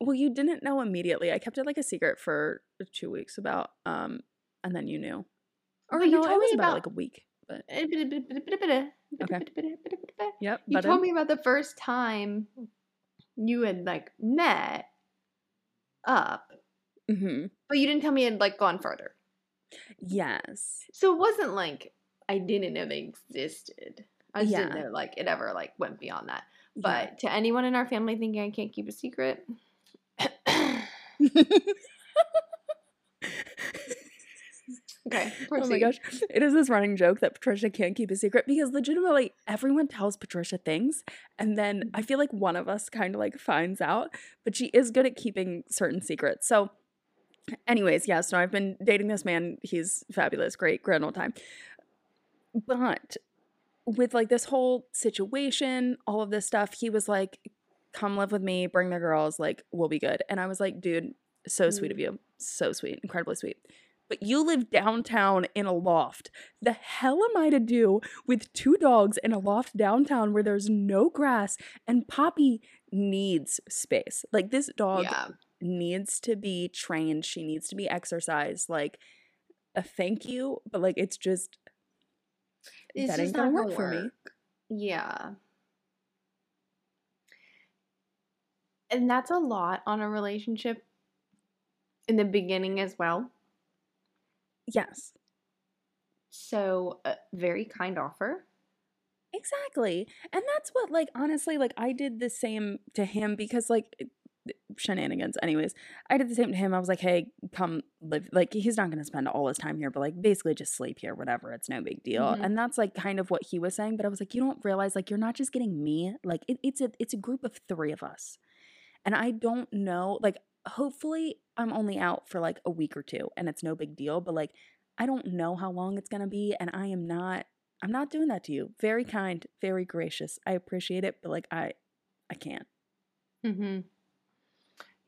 Well, you didn't know immediately. I kept it like a secret for two weeks about, um, and then you knew. Or no, you told it was me about, about like a week. But okay. Yep. You told me about the first time you had like met up, mm-hmm. but you didn't tell me it had like gone further. Yes. So it wasn't like I didn't know they existed. I just yeah. didn't know like it ever like went beyond that. But yeah. to anyone in our family thinking I can't keep a secret. Okay. Proceed. Oh my gosh. It is this running joke that Patricia can't keep a secret because legitimately everyone tells Patricia things, and then I feel like one of us kind of like finds out, but she is good at keeping certain secrets. So anyways, yes, yeah, so I've been dating this man. He's fabulous. Great. Grand old time. But with like this whole situation, all of this stuff, he was like, come live with me, bring the girls, like, we'll be good. And I was like, dude, so sweet of you. So sweet. Incredibly sweet. But you live downtown in a loft. The hell am I to do with two dogs in a loft downtown where there's no grass? And Poppy needs space. Like, this dog yeah. needs to be trained. She needs to be exercised. Like, a thank you. But, like, it's just, it's that just ain't gonna work, work for me. Yeah. And that's a lot on a relationship in the beginning as well. Yes. So, a very kind offer. Exactly. And that's what, like, honestly, like, I did the same to him because, like, shenanigans. Anyways, I did the same to him. I was like, hey, come live. Like, he's not going to spend all his time here, but, like, basically just sleep here, whatever. It's no big deal. Mm-hmm. And that's, like, kind of what he was saying. But I was like, you don't realize, like, you're not just getting me. Like, it, it's a it's a group of three of us. And I don't know, like, hopefully I'm only out for, like, a week or two, and it's no big deal. But, like, I don't know how long it's going to be, and I am not – I'm not doing that to you. Very kind, very gracious. I appreciate it, but, like, I I can't. Mm-hmm.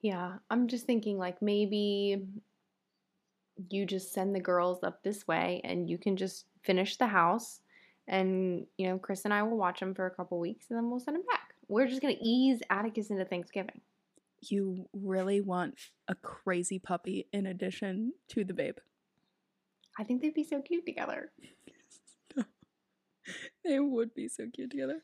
Yeah. I'm just thinking, like, maybe you just send the girls up this way, and you can just finish the house, and, you know, Chris and I will watch them for a couple weeks, and then we'll send them back. We're just going to ease Atticus into Thanksgiving. You really want a crazy puppy in addition to the babe. I think they'd be so cute together. They would be so cute together.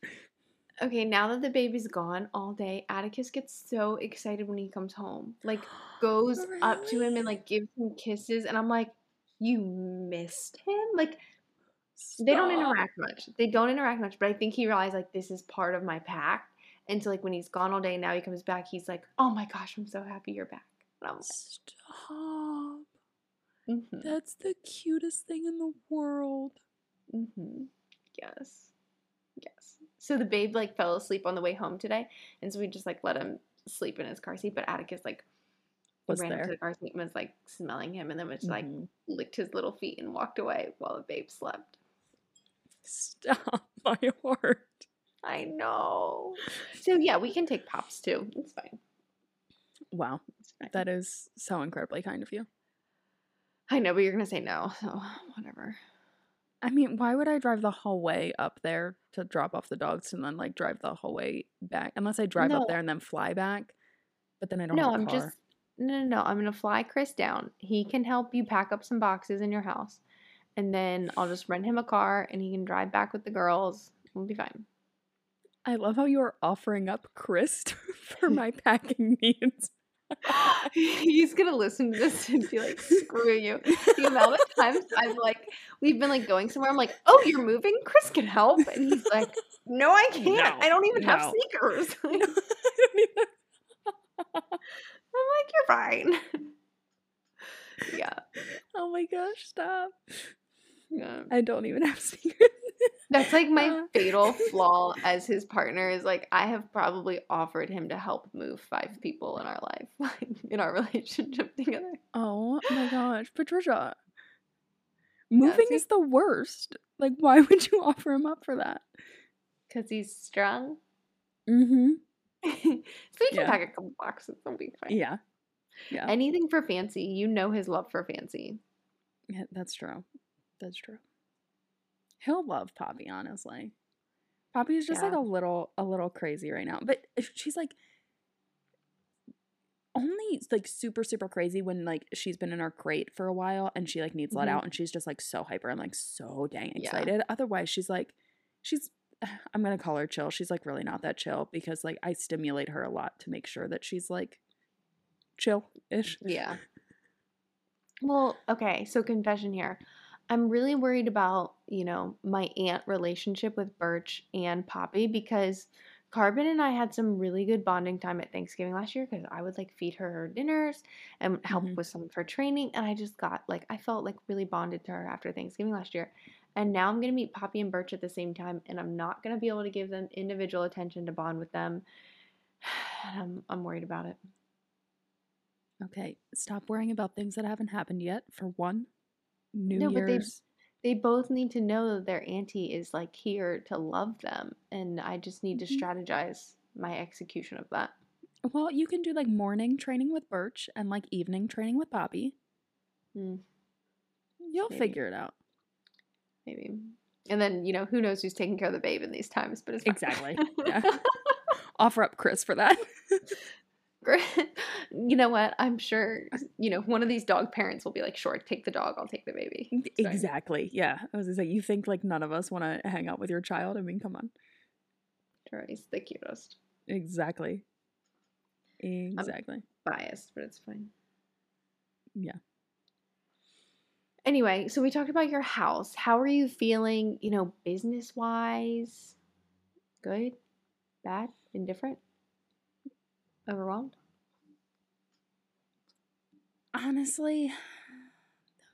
Okay, now that the baby's gone all day, Atticus gets so excited when he comes home. Like, goes really? up to him and, like, gives him kisses. And I'm like, you missed him? Like, Stop. They don't interact much. They don't interact much, but I think he realized, like, this is part of my pack. And so, like, when he's gone all day, now he comes back, he's like, oh, my gosh, I'm so happy you're back. And I'm like, stop. Mm-hmm. That's the cutest thing in the world. Mm-hmm. Yes. Yes. So the babe, like, fell asleep on the way home today. And so we just, like, let him sleep in his car seat. But Atticus, like, was ran there. Into the car seat and was, like, smelling him. And then was, like, mm-hmm. licked his little feet and walked away while the babe slept. Stop, my heart. I know. So, yeah, we can take Pops, too. It's fine. Wow. It's fine. That is so incredibly kind of you. I know, but you're going to say no, so whatever. I mean, why would I drive the whole way up there to drop off the dogs and then, like, drive the whole way back? Unless I drive no. up there and then fly back, but then I don't no, have a I'm car. Just, no, no, no. I'm going to fly Chris down. He can help you pack up some boxes in your house, and then I'll just rent him a car, and he can drive back with the girls. We'll be fine. I love how you are offering up Chris for my packing needs. He's going to listen to this and be like, screw you. The amount of times I'm like, we've been like going somewhere. I'm like, oh, you're moving? Chris can help. And he's like, no, I can't. No, I don't even no. have sneakers. I don't even. I'm like, you're fine. Yeah. Oh my gosh, stop. Yeah. I don't even have sneakers. That's like my uh. fatal flaw as his partner is like, I have probably offered him to help move five people in our life, like, in our relationship together. Oh my gosh, Patricia. Moving yeah, is the worst. Like, why would you offer him up for that? Because he's strong. Mm-hmm. So he can yeah. pack a couple boxes. It'll be fine. Yeah. Yeah. Anything for fancy. You know his love for fancy. Yeah, that's true. That's true. He'll love Poppy, honestly. Poppy is just yeah. like a little, a little crazy right now. But she's like only like super, super crazy when like she's been in our crate for a while and she like needs let mm-hmm. out and she's just like so hyper and like so dang excited. Yeah. Otherwise, she's like, she's, I'm gonna call her chill. She's like really not that chill because like I stimulate her a lot to make sure that she's like chill-ish. Yeah. Well, okay. So confession here. I'm really worried about, you know, my aunt relationship with Birch and Poppy because Carbon and I had some really good bonding time at Thanksgiving last year because I would like feed her her dinners and help mm-hmm. with some of her training. And I just got like, I felt like really bonded to her after Thanksgiving last year. And now I'm going to meet Poppy and Birch at the same time and I'm not going to be able to give them individual attention to bond with them. I'm, I'm worried about it. Okay. Stop worrying about things that haven't happened yet, for one. New no, Year's. But they, they both need to know that their auntie is, like, here to love them. And I just need to strategize my execution of that. Well, you can do, like, morning training with Birch and, like, evening training with Poppy. Mm. You'll Maybe. figure it out. Maybe. And then, you know, who knows who's taking care of the babe in these times, but it's fine. Exactly. Yeah. Offer up Chris for that. You know what? I'm sure, you know, one of these dog parents will be like, sure, take the dog. I'll take the baby. So. Exactly. Yeah. I was going to say, you think like none of us want to hang out with your child? I mean, come on. Charlie's the cutest. Exactly. Exactly. I'm biased, but it's fine. Yeah. Anyway, so we talked about your house. How are you feeling, you know, business-wise? Good? Bad? Indifferent? Overwhelmed? Honestly,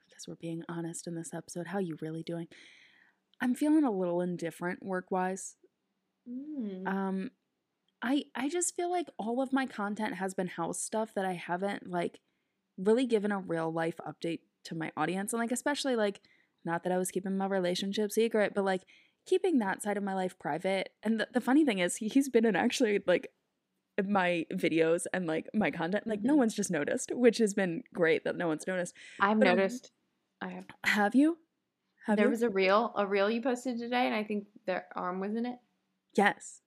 because we're being honest in this episode, how are you really doing? I'm feeling a little indifferent work-wise. Mm. Um, I I just feel like all of my content has been house stuff that I haven't, like, really given a real-life update to my audience. And, like, especially, like, not that I was keeping my relationship secret, but, like, keeping that side of my life private. And the, the funny thing is he, he's been in actually, like, my videos and like my content, like mm-hmm. no one's just noticed, which has been great that no one's noticed. I've but noticed. I'm, I have. Have you? Have there you? was a reel, a reel you posted today, and I think their arm was in it. Yes.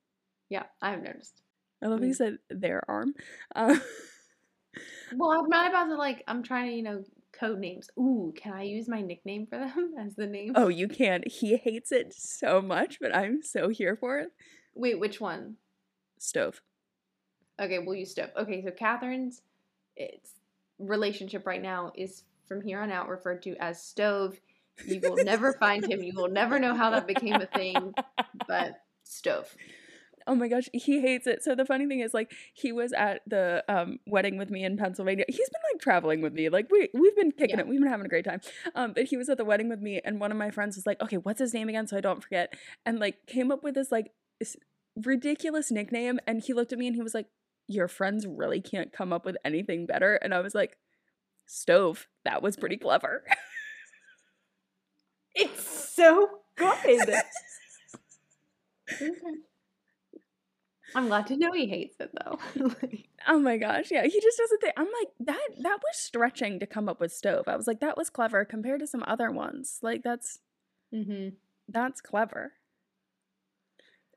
Yeah, I have noticed. I love mm-hmm. you said their arm. Uh, well, I'm not about to like. I'm trying to, you know, code names. Ooh, can I use my nickname for them as the name? Oh, you can. He hates it so much, but I'm so here for it. Wait, which one? Stove. Okay, we'll use Stove. Okay, so Catherine's it's relationship right now is from here on out referred to as Stove. You will never find him. You will never know how that became a thing, but stove. Oh my gosh, he hates it. So the funny thing is, like, he was at the um, wedding with me in Pennsylvania. He's been, like, traveling with me. Like, we, we've been kicking yeah. it. We've been having a great time. Um, but he was at the wedding with me, and one of my friends was like, okay, what's his name again so I don't forget? And, like, came up with this, like, this ridiculous nickname, and he looked at me and he was like, your friends really can't come up with anything better. And I was like, stove. That was pretty clever. It's so good. Okay. I'm glad to know he hates it, though. Oh, my gosh. Yeah, he just doesn't think. I'm like, that that was stretching to come up with stove. I was like, that was clever compared to some other ones. Like, that's mm-hmm. that's clever.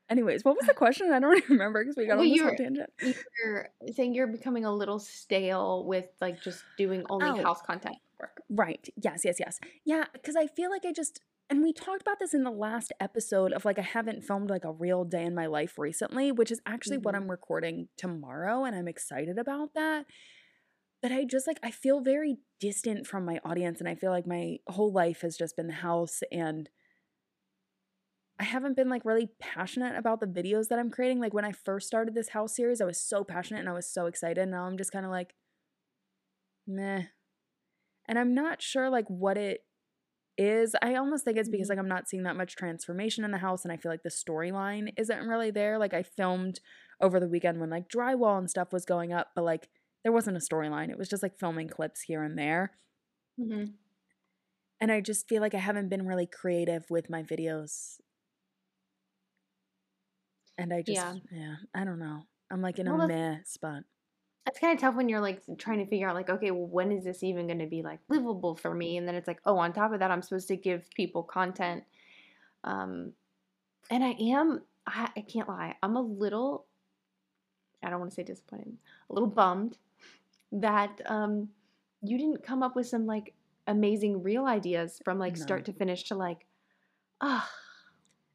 Anyways, what was the question? I don't remember because we got well, on this whole tangent. You're saying you're becoming a little stale with, like, just doing only oh. house content work. Right. Yes, yes, yes. Yeah, because I feel like I just – and we talked about this in the last episode of, like, I haven't filmed, like, a real day in my life recently, which is actually mm-hmm. what I'm recording tomorrow, and I'm excited about that. But I just, like, I feel very distant from my audience, and I feel like my whole life has just been the house, and I haven't been, like, really passionate about the videos that I'm creating. Like, when I first started this house series, I was so passionate and I was so excited, and now I'm just kind of like, meh. And I'm not sure, like, what it is. I almost think it's because, like, I'm not seeing that much transformation in the house, and I feel like the storyline isn't really there. Like, I filmed over the weekend when, like, drywall and stuff was going up, but, like, there wasn't a storyline. It was just, like, filming clips here and there. Mm-hmm. And I just feel like I haven't been really creative with my videos. And I just, yeah. yeah, I don't know. I'm, like, in well, a meh spot. It's kind of tough when you're, like, trying to figure out, like, okay, well, when is this even going to be, like, livable for me? And then it's like, oh, on top of that, I'm supposed to give people content. Um, and I am, I, I can't lie, I'm a little, I don't want to say disappointed, a little bummed that um, you didn't come up with some, like, amazing reel ideas from, like, no. start to finish to, like, ah.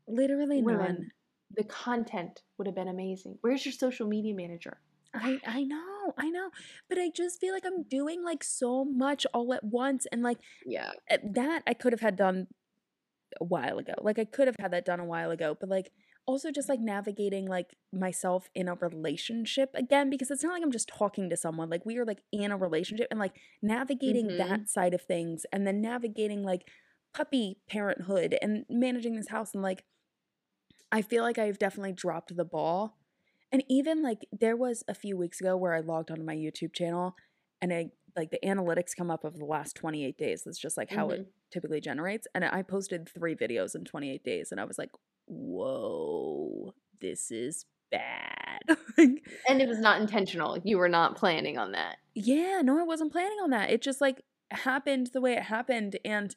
Oh, literally none. Women, the content would have been amazing. Where's your social media manager? I, I know, I know. But I just feel like I'm doing, like, so much all at once. And, like, yeah, that I could have had done a while ago. Like, I could have had that done a while ago. But, like, also just, like, navigating, like, myself in a relationship again. Because it's not like I'm just talking to someone. Like, we are, like, in a relationship. And, like, navigating mm-hmm. that side of things. And then navigating, like, puppy parenthood and managing this house. And, like, I feel like I've definitely dropped the ball. And even, like, there was a few weeks ago where I logged onto my YouTube channel and I, like, the analytics come up of the last twenty-eight days. That's just, like, how mm-hmm. it typically generates. And I posted three videos in twenty-eight days. And I was like, whoa, this is bad. Like, and it was not intentional. You were not planning on that. Yeah, no, I wasn't planning on that. It just, like, happened the way it happened. And,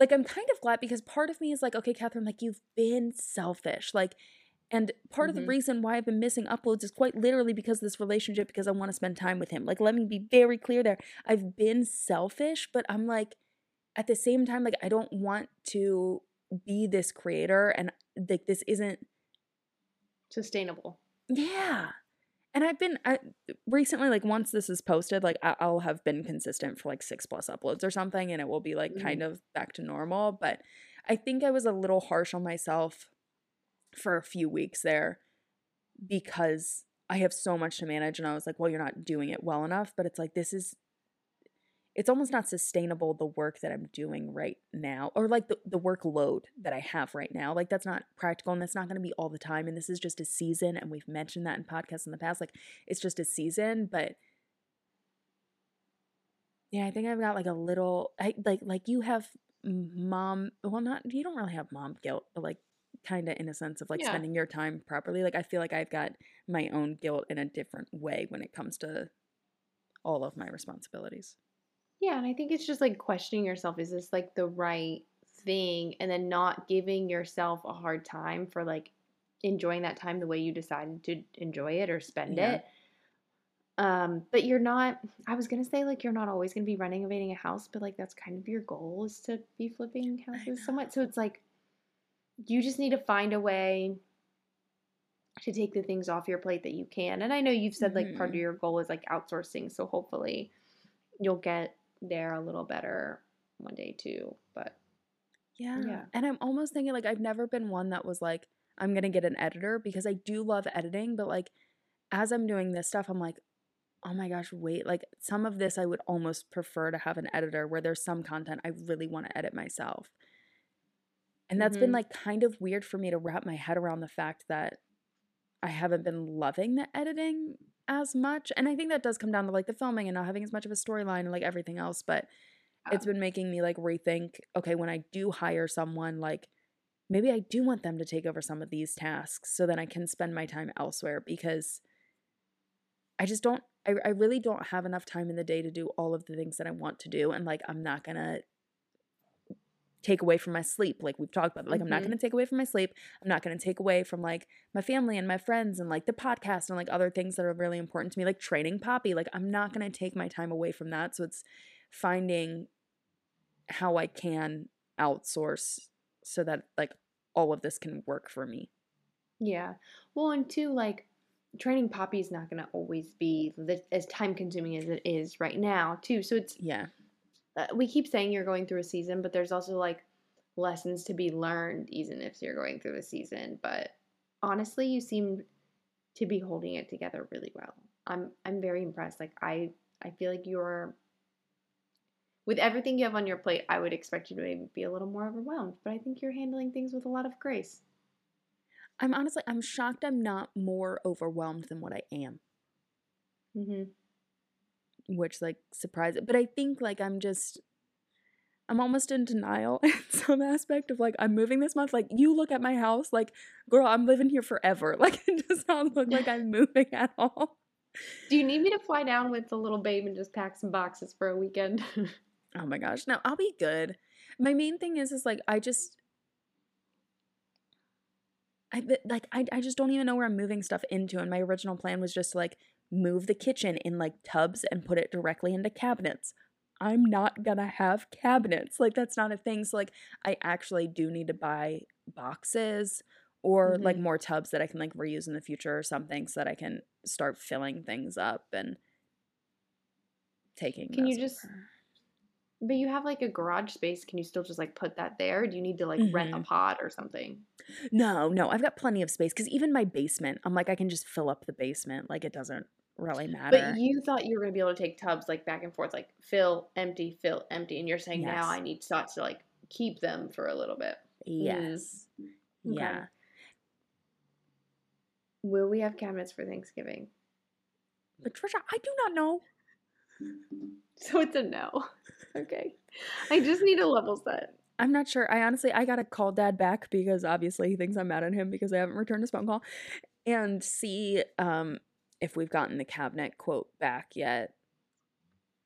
like, I'm kind of glad because part of me is like, okay, Catherine, like, you've been selfish. Like, and part mm-hmm. of the reason why I've been missing uploads is quite literally because of this relationship, because I want to spend time with him. Like, let me be very clear there. I've been selfish, but I'm like, at the same time, like, I don't want to be this creator, and like, this isn't sustainable. Yeah. And I've been I, recently, like, once this is posted, like, I, I'll have been consistent for like six plus uploads or something, and it will be like mm-hmm. kind of back to normal. But I think I was a little harsh on myself for a few weeks there because I have so much to manage, and I was like, well, you're not doing it well enough. But it's like, this is, it's almost not sustainable, the work that I'm doing right now, or like the, the workload that I have right now. Like, that's not practical, and that's not going to be all the time, and this is just a season, and we've mentioned that in podcasts in the past. Like, it's just a season. But yeah, I think I've got like a little, I like like you have mom, well, not, you don't really have mom guilt, but like kind of in a sense of like yeah. spending your time properly. Like, I feel like I've got my own guilt in a different way when it comes to all of my responsibilities. Yeah. And I think it's just like questioning yourself, is this like the right thing? And then not giving yourself a hard time for like enjoying that time the way you decided to enjoy it or spend yeah. it. Um, but you're not, I was going to say like, you're not always going to be renovating a house, but like, that's kind of your goal, is to be flipping houses somewhat. So it's like, you just need to find a way to take the things off your plate that you can. And I know you've said, like, mm-hmm. part of your goal is, like, outsourcing. So hopefully you'll get there a little better one day, too. But Yeah. yeah. And I'm almost thinking, like, I've never been one that was like, I'm going to get an editor, because I do love editing. But, like, as I'm doing this stuff, I'm like, oh my gosh, wait. Like, some of this I would almost prefer to have an editor, where there's some content I really want to edit myself. And that's mm-hmm. been, like, kind of weird for me to wrap my head around the fact that I haven't been loving the editing as much. And I think that does come down to, like, the filming and not having as much of a storyline and, like, everything else. But yeah. it's been making me, like, rethink, okay, when I do hire someone, like, maybe I do want them to take over some of these tasks so that I can spend my time elsewhere, because I just don't – I really don't have enough time in the day to do all of the things that I want to do. And, like, I'm not going to take away from my sleep. Like, we've talked about it. Like, mm-hmm. I'm not going to take away from my sleep. I'm not going to take away from, like, my family and my friends and, like, the podcast and, like, other things that are really important to me, like training Poppy. Like, I'm not going to take my time away from that. So it's finding how I can outsource so that, like, all of this can work for me. Yeah. Well, and too, like, training Poppy is not going to always be the, as time-consuming as it is right now, too. So it's – yeah. Uh, we keep saying you're going through a season, but there's also, like, lessons to be learned even if you're going through a season. But honestly, you seem to be holding it together really well. I'm I'm very impressed. Like, I, I feel like you're – with everything you have on your plate, I would expect you to maybe be a little more overwhelmed. But I think you're handling things with a lot of grace. I'm honestly – I'm shocked I'm not more overwhelmed than what I am. Mm-hmm. Which, like, surprised, but I think, like, I'm just, I'm almost in denial in some aspect of, like, I'm moving this month. Like, you look at my house, like, girl, I'm living here forever. Like, it does not look like I'm moving at all. Do you need me to fly down with the little babe and just pack some boxes for a weekend? Oh my gosh, no, I'll be good. My main thing is, is like, I just, I like, I I just don't even know where I'm moving stuff into. And my original plan was just to, like, move the kitchen in, like, tubs and put it directly into cabinets. I'm not gonna have cabinets. Like, that's not a thing. So, like, I actually do need to buy boxes or mm-hmm. like more tubs that I can, like, reuse in the future or something, so that I can start filling things up and taking. Can you just over. But you have, like, a garage space. Can you still just, like, put that there? Do you need to, like, mm-hmm. rent a pod or something? No, no. I've got plenty of space, because even my basement, I'm like, I can just fill up the basement. Like, it doesn't really matter. But you thought you were going to be able to take tubs, like, back and forth, like, fill, empty, fill, empty. And you're saying yes. now I need spots to, like, keep them for a little bit. Yes. Mm-hmm. Yeah. Okay. Will we have cabinets for Thanksgiving? Patricia, I do not know. So it's a no. Okay. I just need a level set. I'm not sure. I honestly, I got to call Dad back, because obviously he thinks I'm mad at him because I haven't returned his phone call, and see um, if we've gotten the cabinet quote back yet.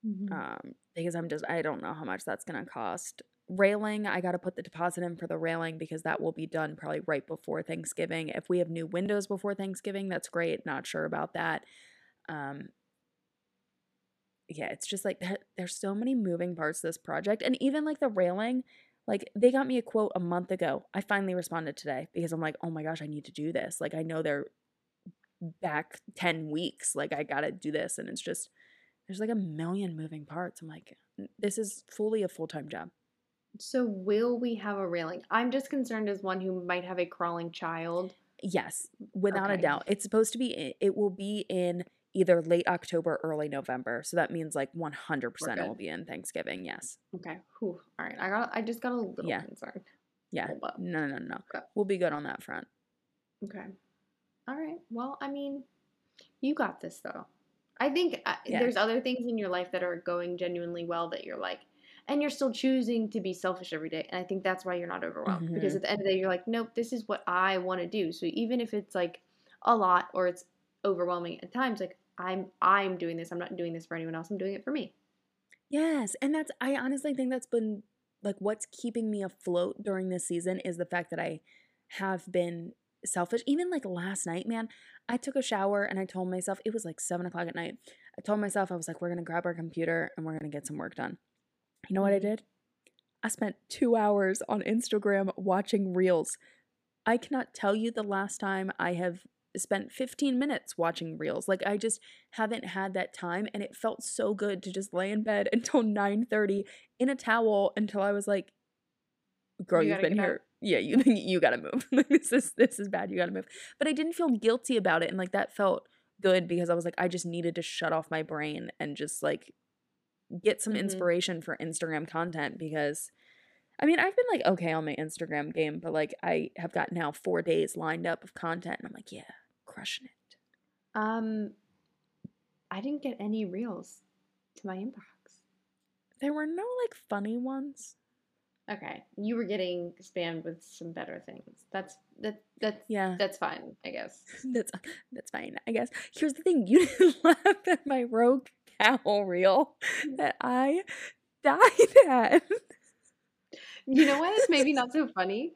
Mm-hmm. Um, because I'm just, I don't know how much that's going to cost. Railing, I got to put the deposit in for the railing, because that will be done probably right before Thanksgiving. If we have new windows before Thanksgiving, that's great. Not sure about that. Um, Yeah, it's just, like, there, there's so many moving parts to this project. And even, like, the railing, like, they got me a quote a month ago. I finally responded today, because I'm like, oh my gosh, I need to do this. Like, I know they're back ten weeks. Like, I got to do this. And it's just, there's, like, a million moving parts. I'm like, this is fully a full-time job. So will we have a railing? I'm just concerned as one who might have a crawling child. Yes, without okay. a doubt. It's supposed to be – it will be in – either late October, early November. So that means, like, one hundred percent it will be in Thanksgiving. Yes. Okay. Whew. All right. I got. I just got a little yeah. concerned. Yeah. No, no, no. Okay. We'll be good on that front. Okay. All right. Well, I mean, you got this, though. I think uh, yeah. there's other things in your life that are going genuinely well that you're like, and you're still choosing to be selfish every day. And I think that's why you're not overwhelmed. Mm-hmm. Because at the end of the day, you're like, nope, this is what I want to do. So even if it's, like, a lot or it's overwhelming at times, like, I'm I'm doing this. I'm not doing this for anyone else. I'm doing it for me. Yes. And that's, I honestly think that's been, like, what's keeping me afloat during this season is the fact that I have been selfish. Even, like, last night, man, I took a shower and I told myself, it was like seven o'clock at night. I told myself, I was like, we're going to grab our computer and we're going to get some work done. You know what I did? I spent two hours on Instagram watching reels. I cannot tell you the last time I have spent fifteen minutes watching reels. Like, I just haven't had that time, and it felt so good to just lay in bed until nine thirty in a towel until I was like, girl, you you've been here. Out. Yeah, you you gotta move. Like this is this is bad. You gotta move. But I didn't feel guilty about it, and like that felt good because I was like, I just needed to shut off my brain and just like get some mm-hmm. inspiration for Instagram content, because I mean, I've been like okay on my Instagram game, but like I have got now four days lined up of content, and I'm like, yeah, crushing it. Um, I didn't get any reels to my inbox. There were no like funny ones. Okay, you were getting spammed with some better things. That's that that's yeah. That's fine, I guess. That's that's fine, I guess. Here's the thing: you didn't laugh at my rogue cow reel that I died at. You know what? It's maybe not so funny.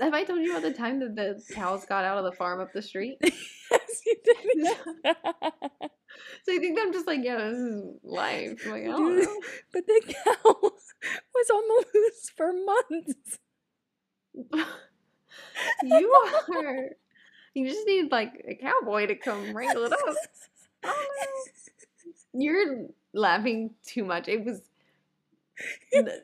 Have I told you about the time that the cows got out of the farm up the street? Yes, you did. No. So I think I'm just like, yeah, this is life. I'm like, I don't Dude, know. But the cow was on the loose for months. You are. You just need like a cowboy to come wrangle it up. Oh, you're laughing too much. It was. The,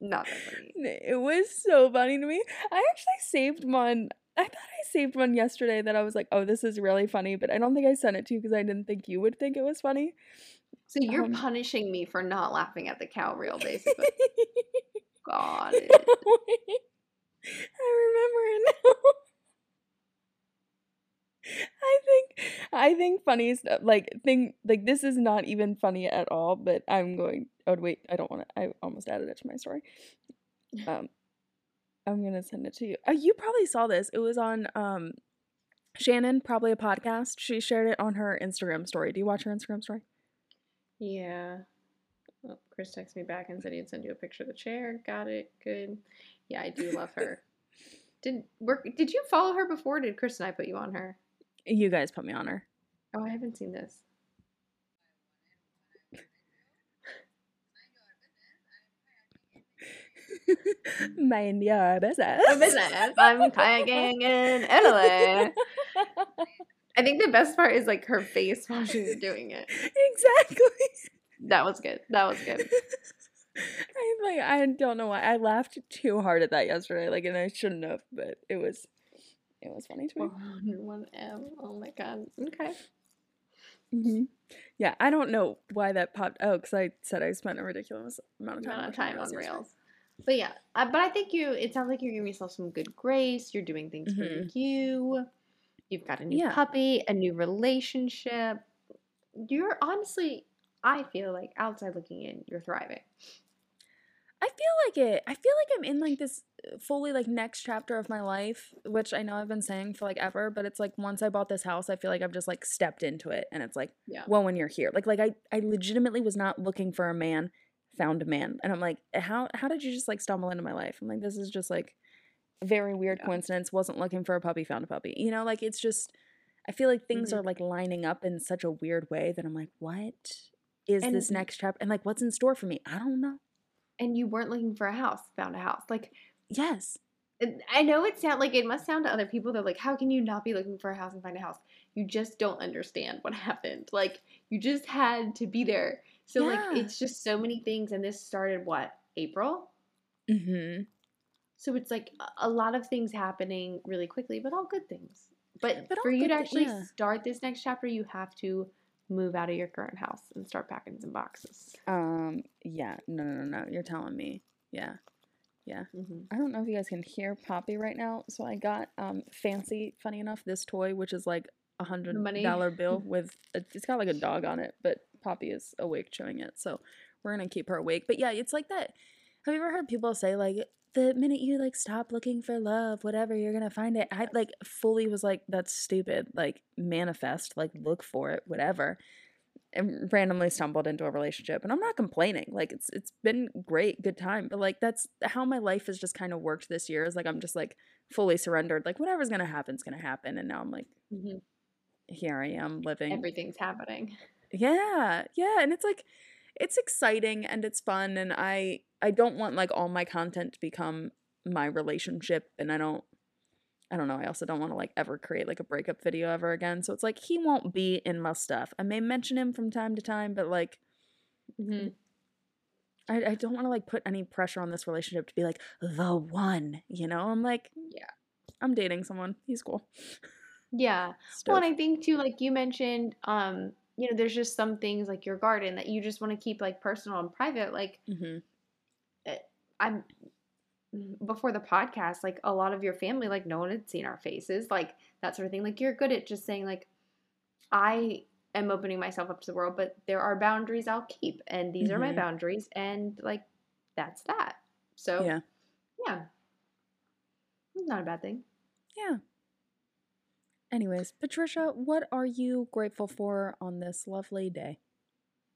Not that funny. It was so funny to me. I actually saved one. I thought I saved one yesterday that I was like, oh, this is really funny, but I don't think I sent it to you because I didn't think you would think it was funny. So you're um, punishing me for not laughing at the cow reel, basically. Got it. No, I remember it now. I think I think funny stuff, like thing like this is not even funny at all, but I'm going oh wait, I don't want to I almost added it to my story. Um I'm going to send it to you. Oh, you probably saw this. It was on um Shannon, probably a podcast. She shared it on her Instagram story. Do you watch her Instagram story? Yeah. Well, Chris texted me back and said he'd send you a picture of the chair. Got it. Good. Yeah, I do love her. Did work did you follow her before? Did Chris and I put you on her? You guys put me on her. Oh, I haven't seen this. Mind your business. My business. I'm kayaking in Italy. I think the best part is like her face while she was doing it. Exactly. That was good. That was good. I'm like, I don't know why. I laughed too hard at that yesterday. Like, and I shouldn't have, but it was. It was funny to me. one M. Oh my god. Okay. Mm-hmm. Yeah, I don't know why that popped. Oh, because I said I spent a ridiculous amount of time, amount of time on reels. But yeah, I, but I think you. It sounds like you're giving yourself some good grace. You're doing things mm-hmm. for you. You've got a new yeah. puppy, a new relationship. You're honestly, I feel like outside looking in, you're thriving. I feel like it. I feel like I'm in like this fully like next chapter of my life, which I know I've been saying for like ever, but it's like once I bought this house, I feel like I've just like stepped into it, and it's like, yeah. well, when you're here, like like I, I legitimately was not looking for a man, found a man, and I'm like, how how did you just like stumble into my life? I'm like, this is just like very weird yeah. coincidence. Wasn't looking for a puppy, found a puppy. You know, like it's just, I feel like things mm-hmm. are like lining up in such a weird way that I'm like, what is and- this next chapter? And like, what's in store for me? I don't know. And you weren't looking for a house, found a house. Like, yes. I know it sound like, it must sound to other people, they're like, how can you not be looking for a house and find a house? You just don't understand what happened. Like, you just had to be there. So, yeah. like, it's just so many things. And this started, what, April? Mm-hmm. So, it's like a lot of things happening really quickly, but all good things. But, but for you to actually th- yeah. start this next chapter, you have to move out of your current house and start packing some boxes. Um, yeah. No, no, no, no. You're telling me. Yeah. Yeah. Mm-hmm. I don't know if you guys can hear Poppy right now. So I got, um, fancy, funny enough, this toy, which is like a hundred dollar bill with, a, it's got like a dog on it, but Poppy is awake chewing it. So we're going to keep her awake. But yeah, it's like that. Have you ever heard people say like, the minute you like stop looking for love, whatever, you're gonna find it? I like fully was like, that's stupid. Like, manifest, like look for it, whatever. And randomly stumbled into a relationship, and I'm not complaining. Like it's it's been great, good time. But like that's how my life has just kind of worked this year. Is like I'm just like fully surrendered. Like whatever's gonna happen's gonna happen. And now I'm like, mm-hmm. here I am living. Everything's happening. Yeah, yeah, and it's like. It's exciting and it's fun, and I I don't want like all my content to become my relationship, and I don't I don't know, I also don't want to like ever create like a breakup video ever again. So it's like he won't be in my stuff. I may mention him from time to time, but like mm-hmm. I, I don't want to like put any pressure on this relationship to be like the one, you know? I'm like, yeah, I'm dating someone. He's cool. Yeah. Well, and I think too, like you mentioned, um, you know, there's just some things like your garden that you just want to keep like personal and private. Like mm-hmm. I'm before the podcast, like a lot of your family, like no one had seen our faces, like that sort of thing. Like you're good at just saying like, I am opening myself up to the world, but there are boundaries I'll keep. And these mm-hmm. are my boundaries. And like, that's that. So yeah, yeah, it's not a bad thing. Yeah. Anyways, Patricia, what are you grateful for on this lovely day?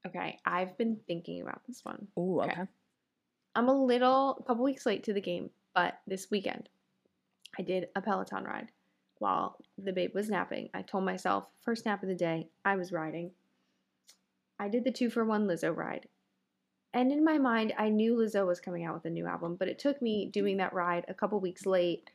Okay, I've been thinking about this one. Ooh, okay. okay. I'm a little, a couple weeks late to the game, but this weekend I did a Peloton ride while the babe was napping. I told myself, first nap of the day, I was riding. I did the two for one Lizzo ride. And in my mind, I knew Lizzo was coming out with a new album, but it took me doing that ride a couple weeks late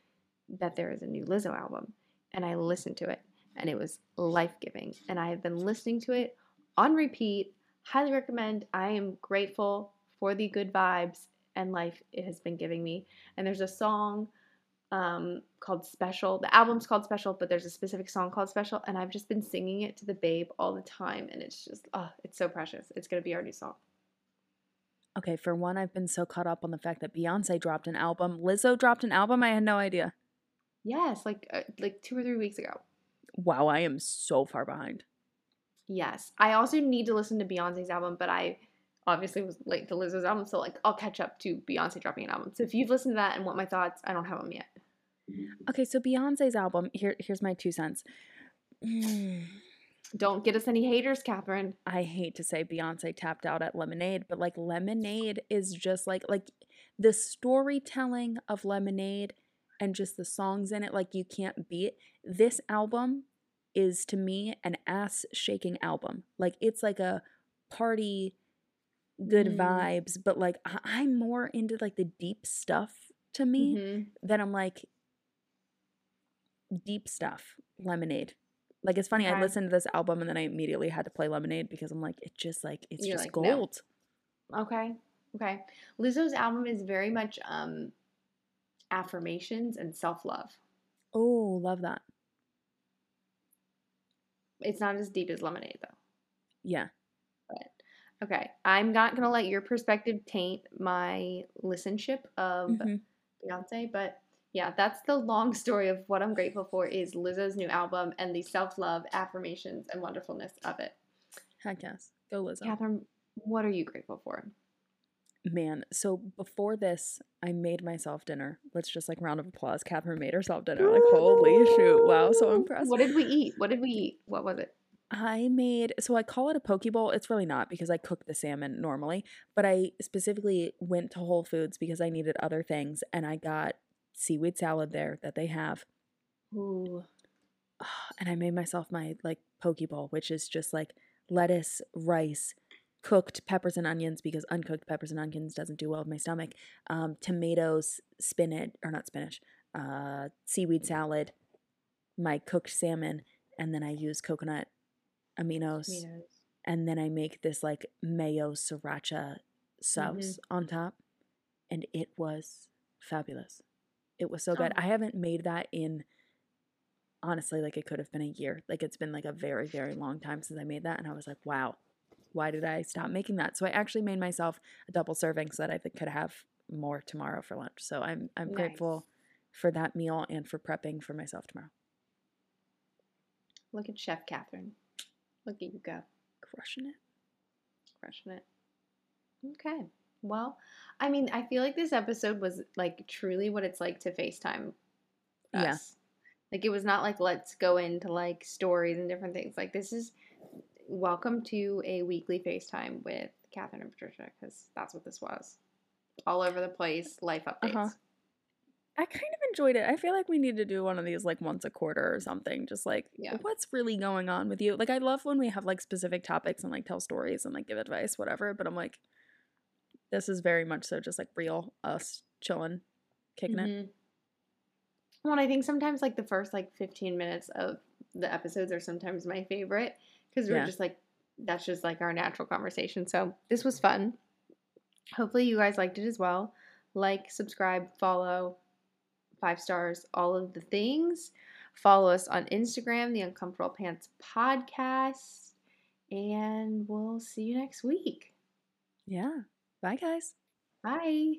that there is a new Lizzo album. And I listened to it, and it was life-giving. And I have been listening to it on repeat. Highly recommend. I am grateful for the good vibes and life it has been giving me. And there's a song um, called Special. The album's called Special, but there's a specific song called Special. And I've just been singing it to the babe all the time. And it's just, oh, it's so precious. It's going to be our new song. Okay, for one, I've been so caught up on the fact that Beyonce dropped an album. Lizzo dropped an album. I had no idea. Yes, like uh, like two or three weeks ago. Wow, I am so far behind. Yes. I also need to listen to Beyonce's album, but I obviously was late to Lizzo's album, so like I'll catch up to Beyonce dropping an album. So if you've listened to that and want my thoughts, I don't have them yet. Okay, so Beyonce's album, here, here's my two cents. Don't get us any haters, Catherine. I hate to say Beyonce tapped out at Lemonade, but like Lemonade is just like like the storytelling of Lemonade and just the songs in it, like, you can't beat. This album is, to me, an ass-shaking album. Like, it's like a party, good mm. vibes, but, like, I- I'm more into, like, the deep stuff to me mm-hmm. than I'm, like, deep stuff, Lemonade. Like, it's funny, yeah. I listened to this album, and then I immediately had to play Lemonade because I'm, like, it's just, like, it's You're just like, gold. No. Okay, okay. Lizzo's album is very much, um... affirmations and self-love. Oh, love that. It's not as deep as Lemonade, though. Yeah. But, okay. I'm not going to let your perspective taint my listenship of mm-hmm. Beyonce, but yeah, that's the long story of what I'm grateful for is Lizzo's new album and the self-love, affirmations, and wonderfulness of it. Heck yes. Go Lizzo. Catherine, what are you grateful for? Man, so before this, I made myself dinner. Let's just like round of applause. Catherine made herself dinner. Like, holy shoot. Wow, so impressed. What did we eat? What did we eat? What was it? I made, so I call it a poke bowl. It's really not because I cook the salmon normally, but I specifically went to Whole Foods because I needed other things, and I got seaweed salad there that they have. Ooh. And I made myself my like poke bowl, which is just like lettuce, rice, cooked peppers and onions because uncooked peppers and onions doesn't do well with my stomach. Um, tomatoes, spinach, or not spinach, uh, seaweed salad, my cooked salmon, and then I use coconut aminos. aminos. And then I make this like mayo sriracha sauce mm-hmm. on top. And it was fabulous. It was so good. Oh. I haven't made that in, honestly, like it could have been a year. Like it's been like a very, very long time since I made that. And I was like, wow. Why did I stop making that? So I actually made myself a double serving so that I could have more tomorrow for lunch. So I'm I'm nice. grateful for that meal and for prepping for myself tomorrow. Look at Chef Catherine. Look at you go. Crushing it. Crushing it. Okay. Well, I mean, I feel like this episode was like truly what it's like to FaceTime us. Yeah. Like it was not like let's go into like stories and different things. Like this is welcome to a weekly FaceTime with Catherine and Patricia because that's what this was. All over the place, life updates. Uh-huh. I kind of enjoyed it. I feel like we need to do one of these like once a quarter or something. Just like, yeah. What's really going on with you? Like, I love when we have like specific topics and like tell stories and like give advice, whatever. But I'm like, this is very much so just like real us chilling, kicking mm-hmm. it. Well, and I think sometimes like the first like fifteen minutes of the episodes are sometimes my favorite. Because we're yeah. just like, that's just like our natural conversation. So this was fun. Hopefully you guys liked it as well. Like, subscribe, follow, five stars, all of the things. Follow us on Instagram, The Uncomfortable Pants Podcast, and we'll see you next week. Yeah. Bye, guys. Bye.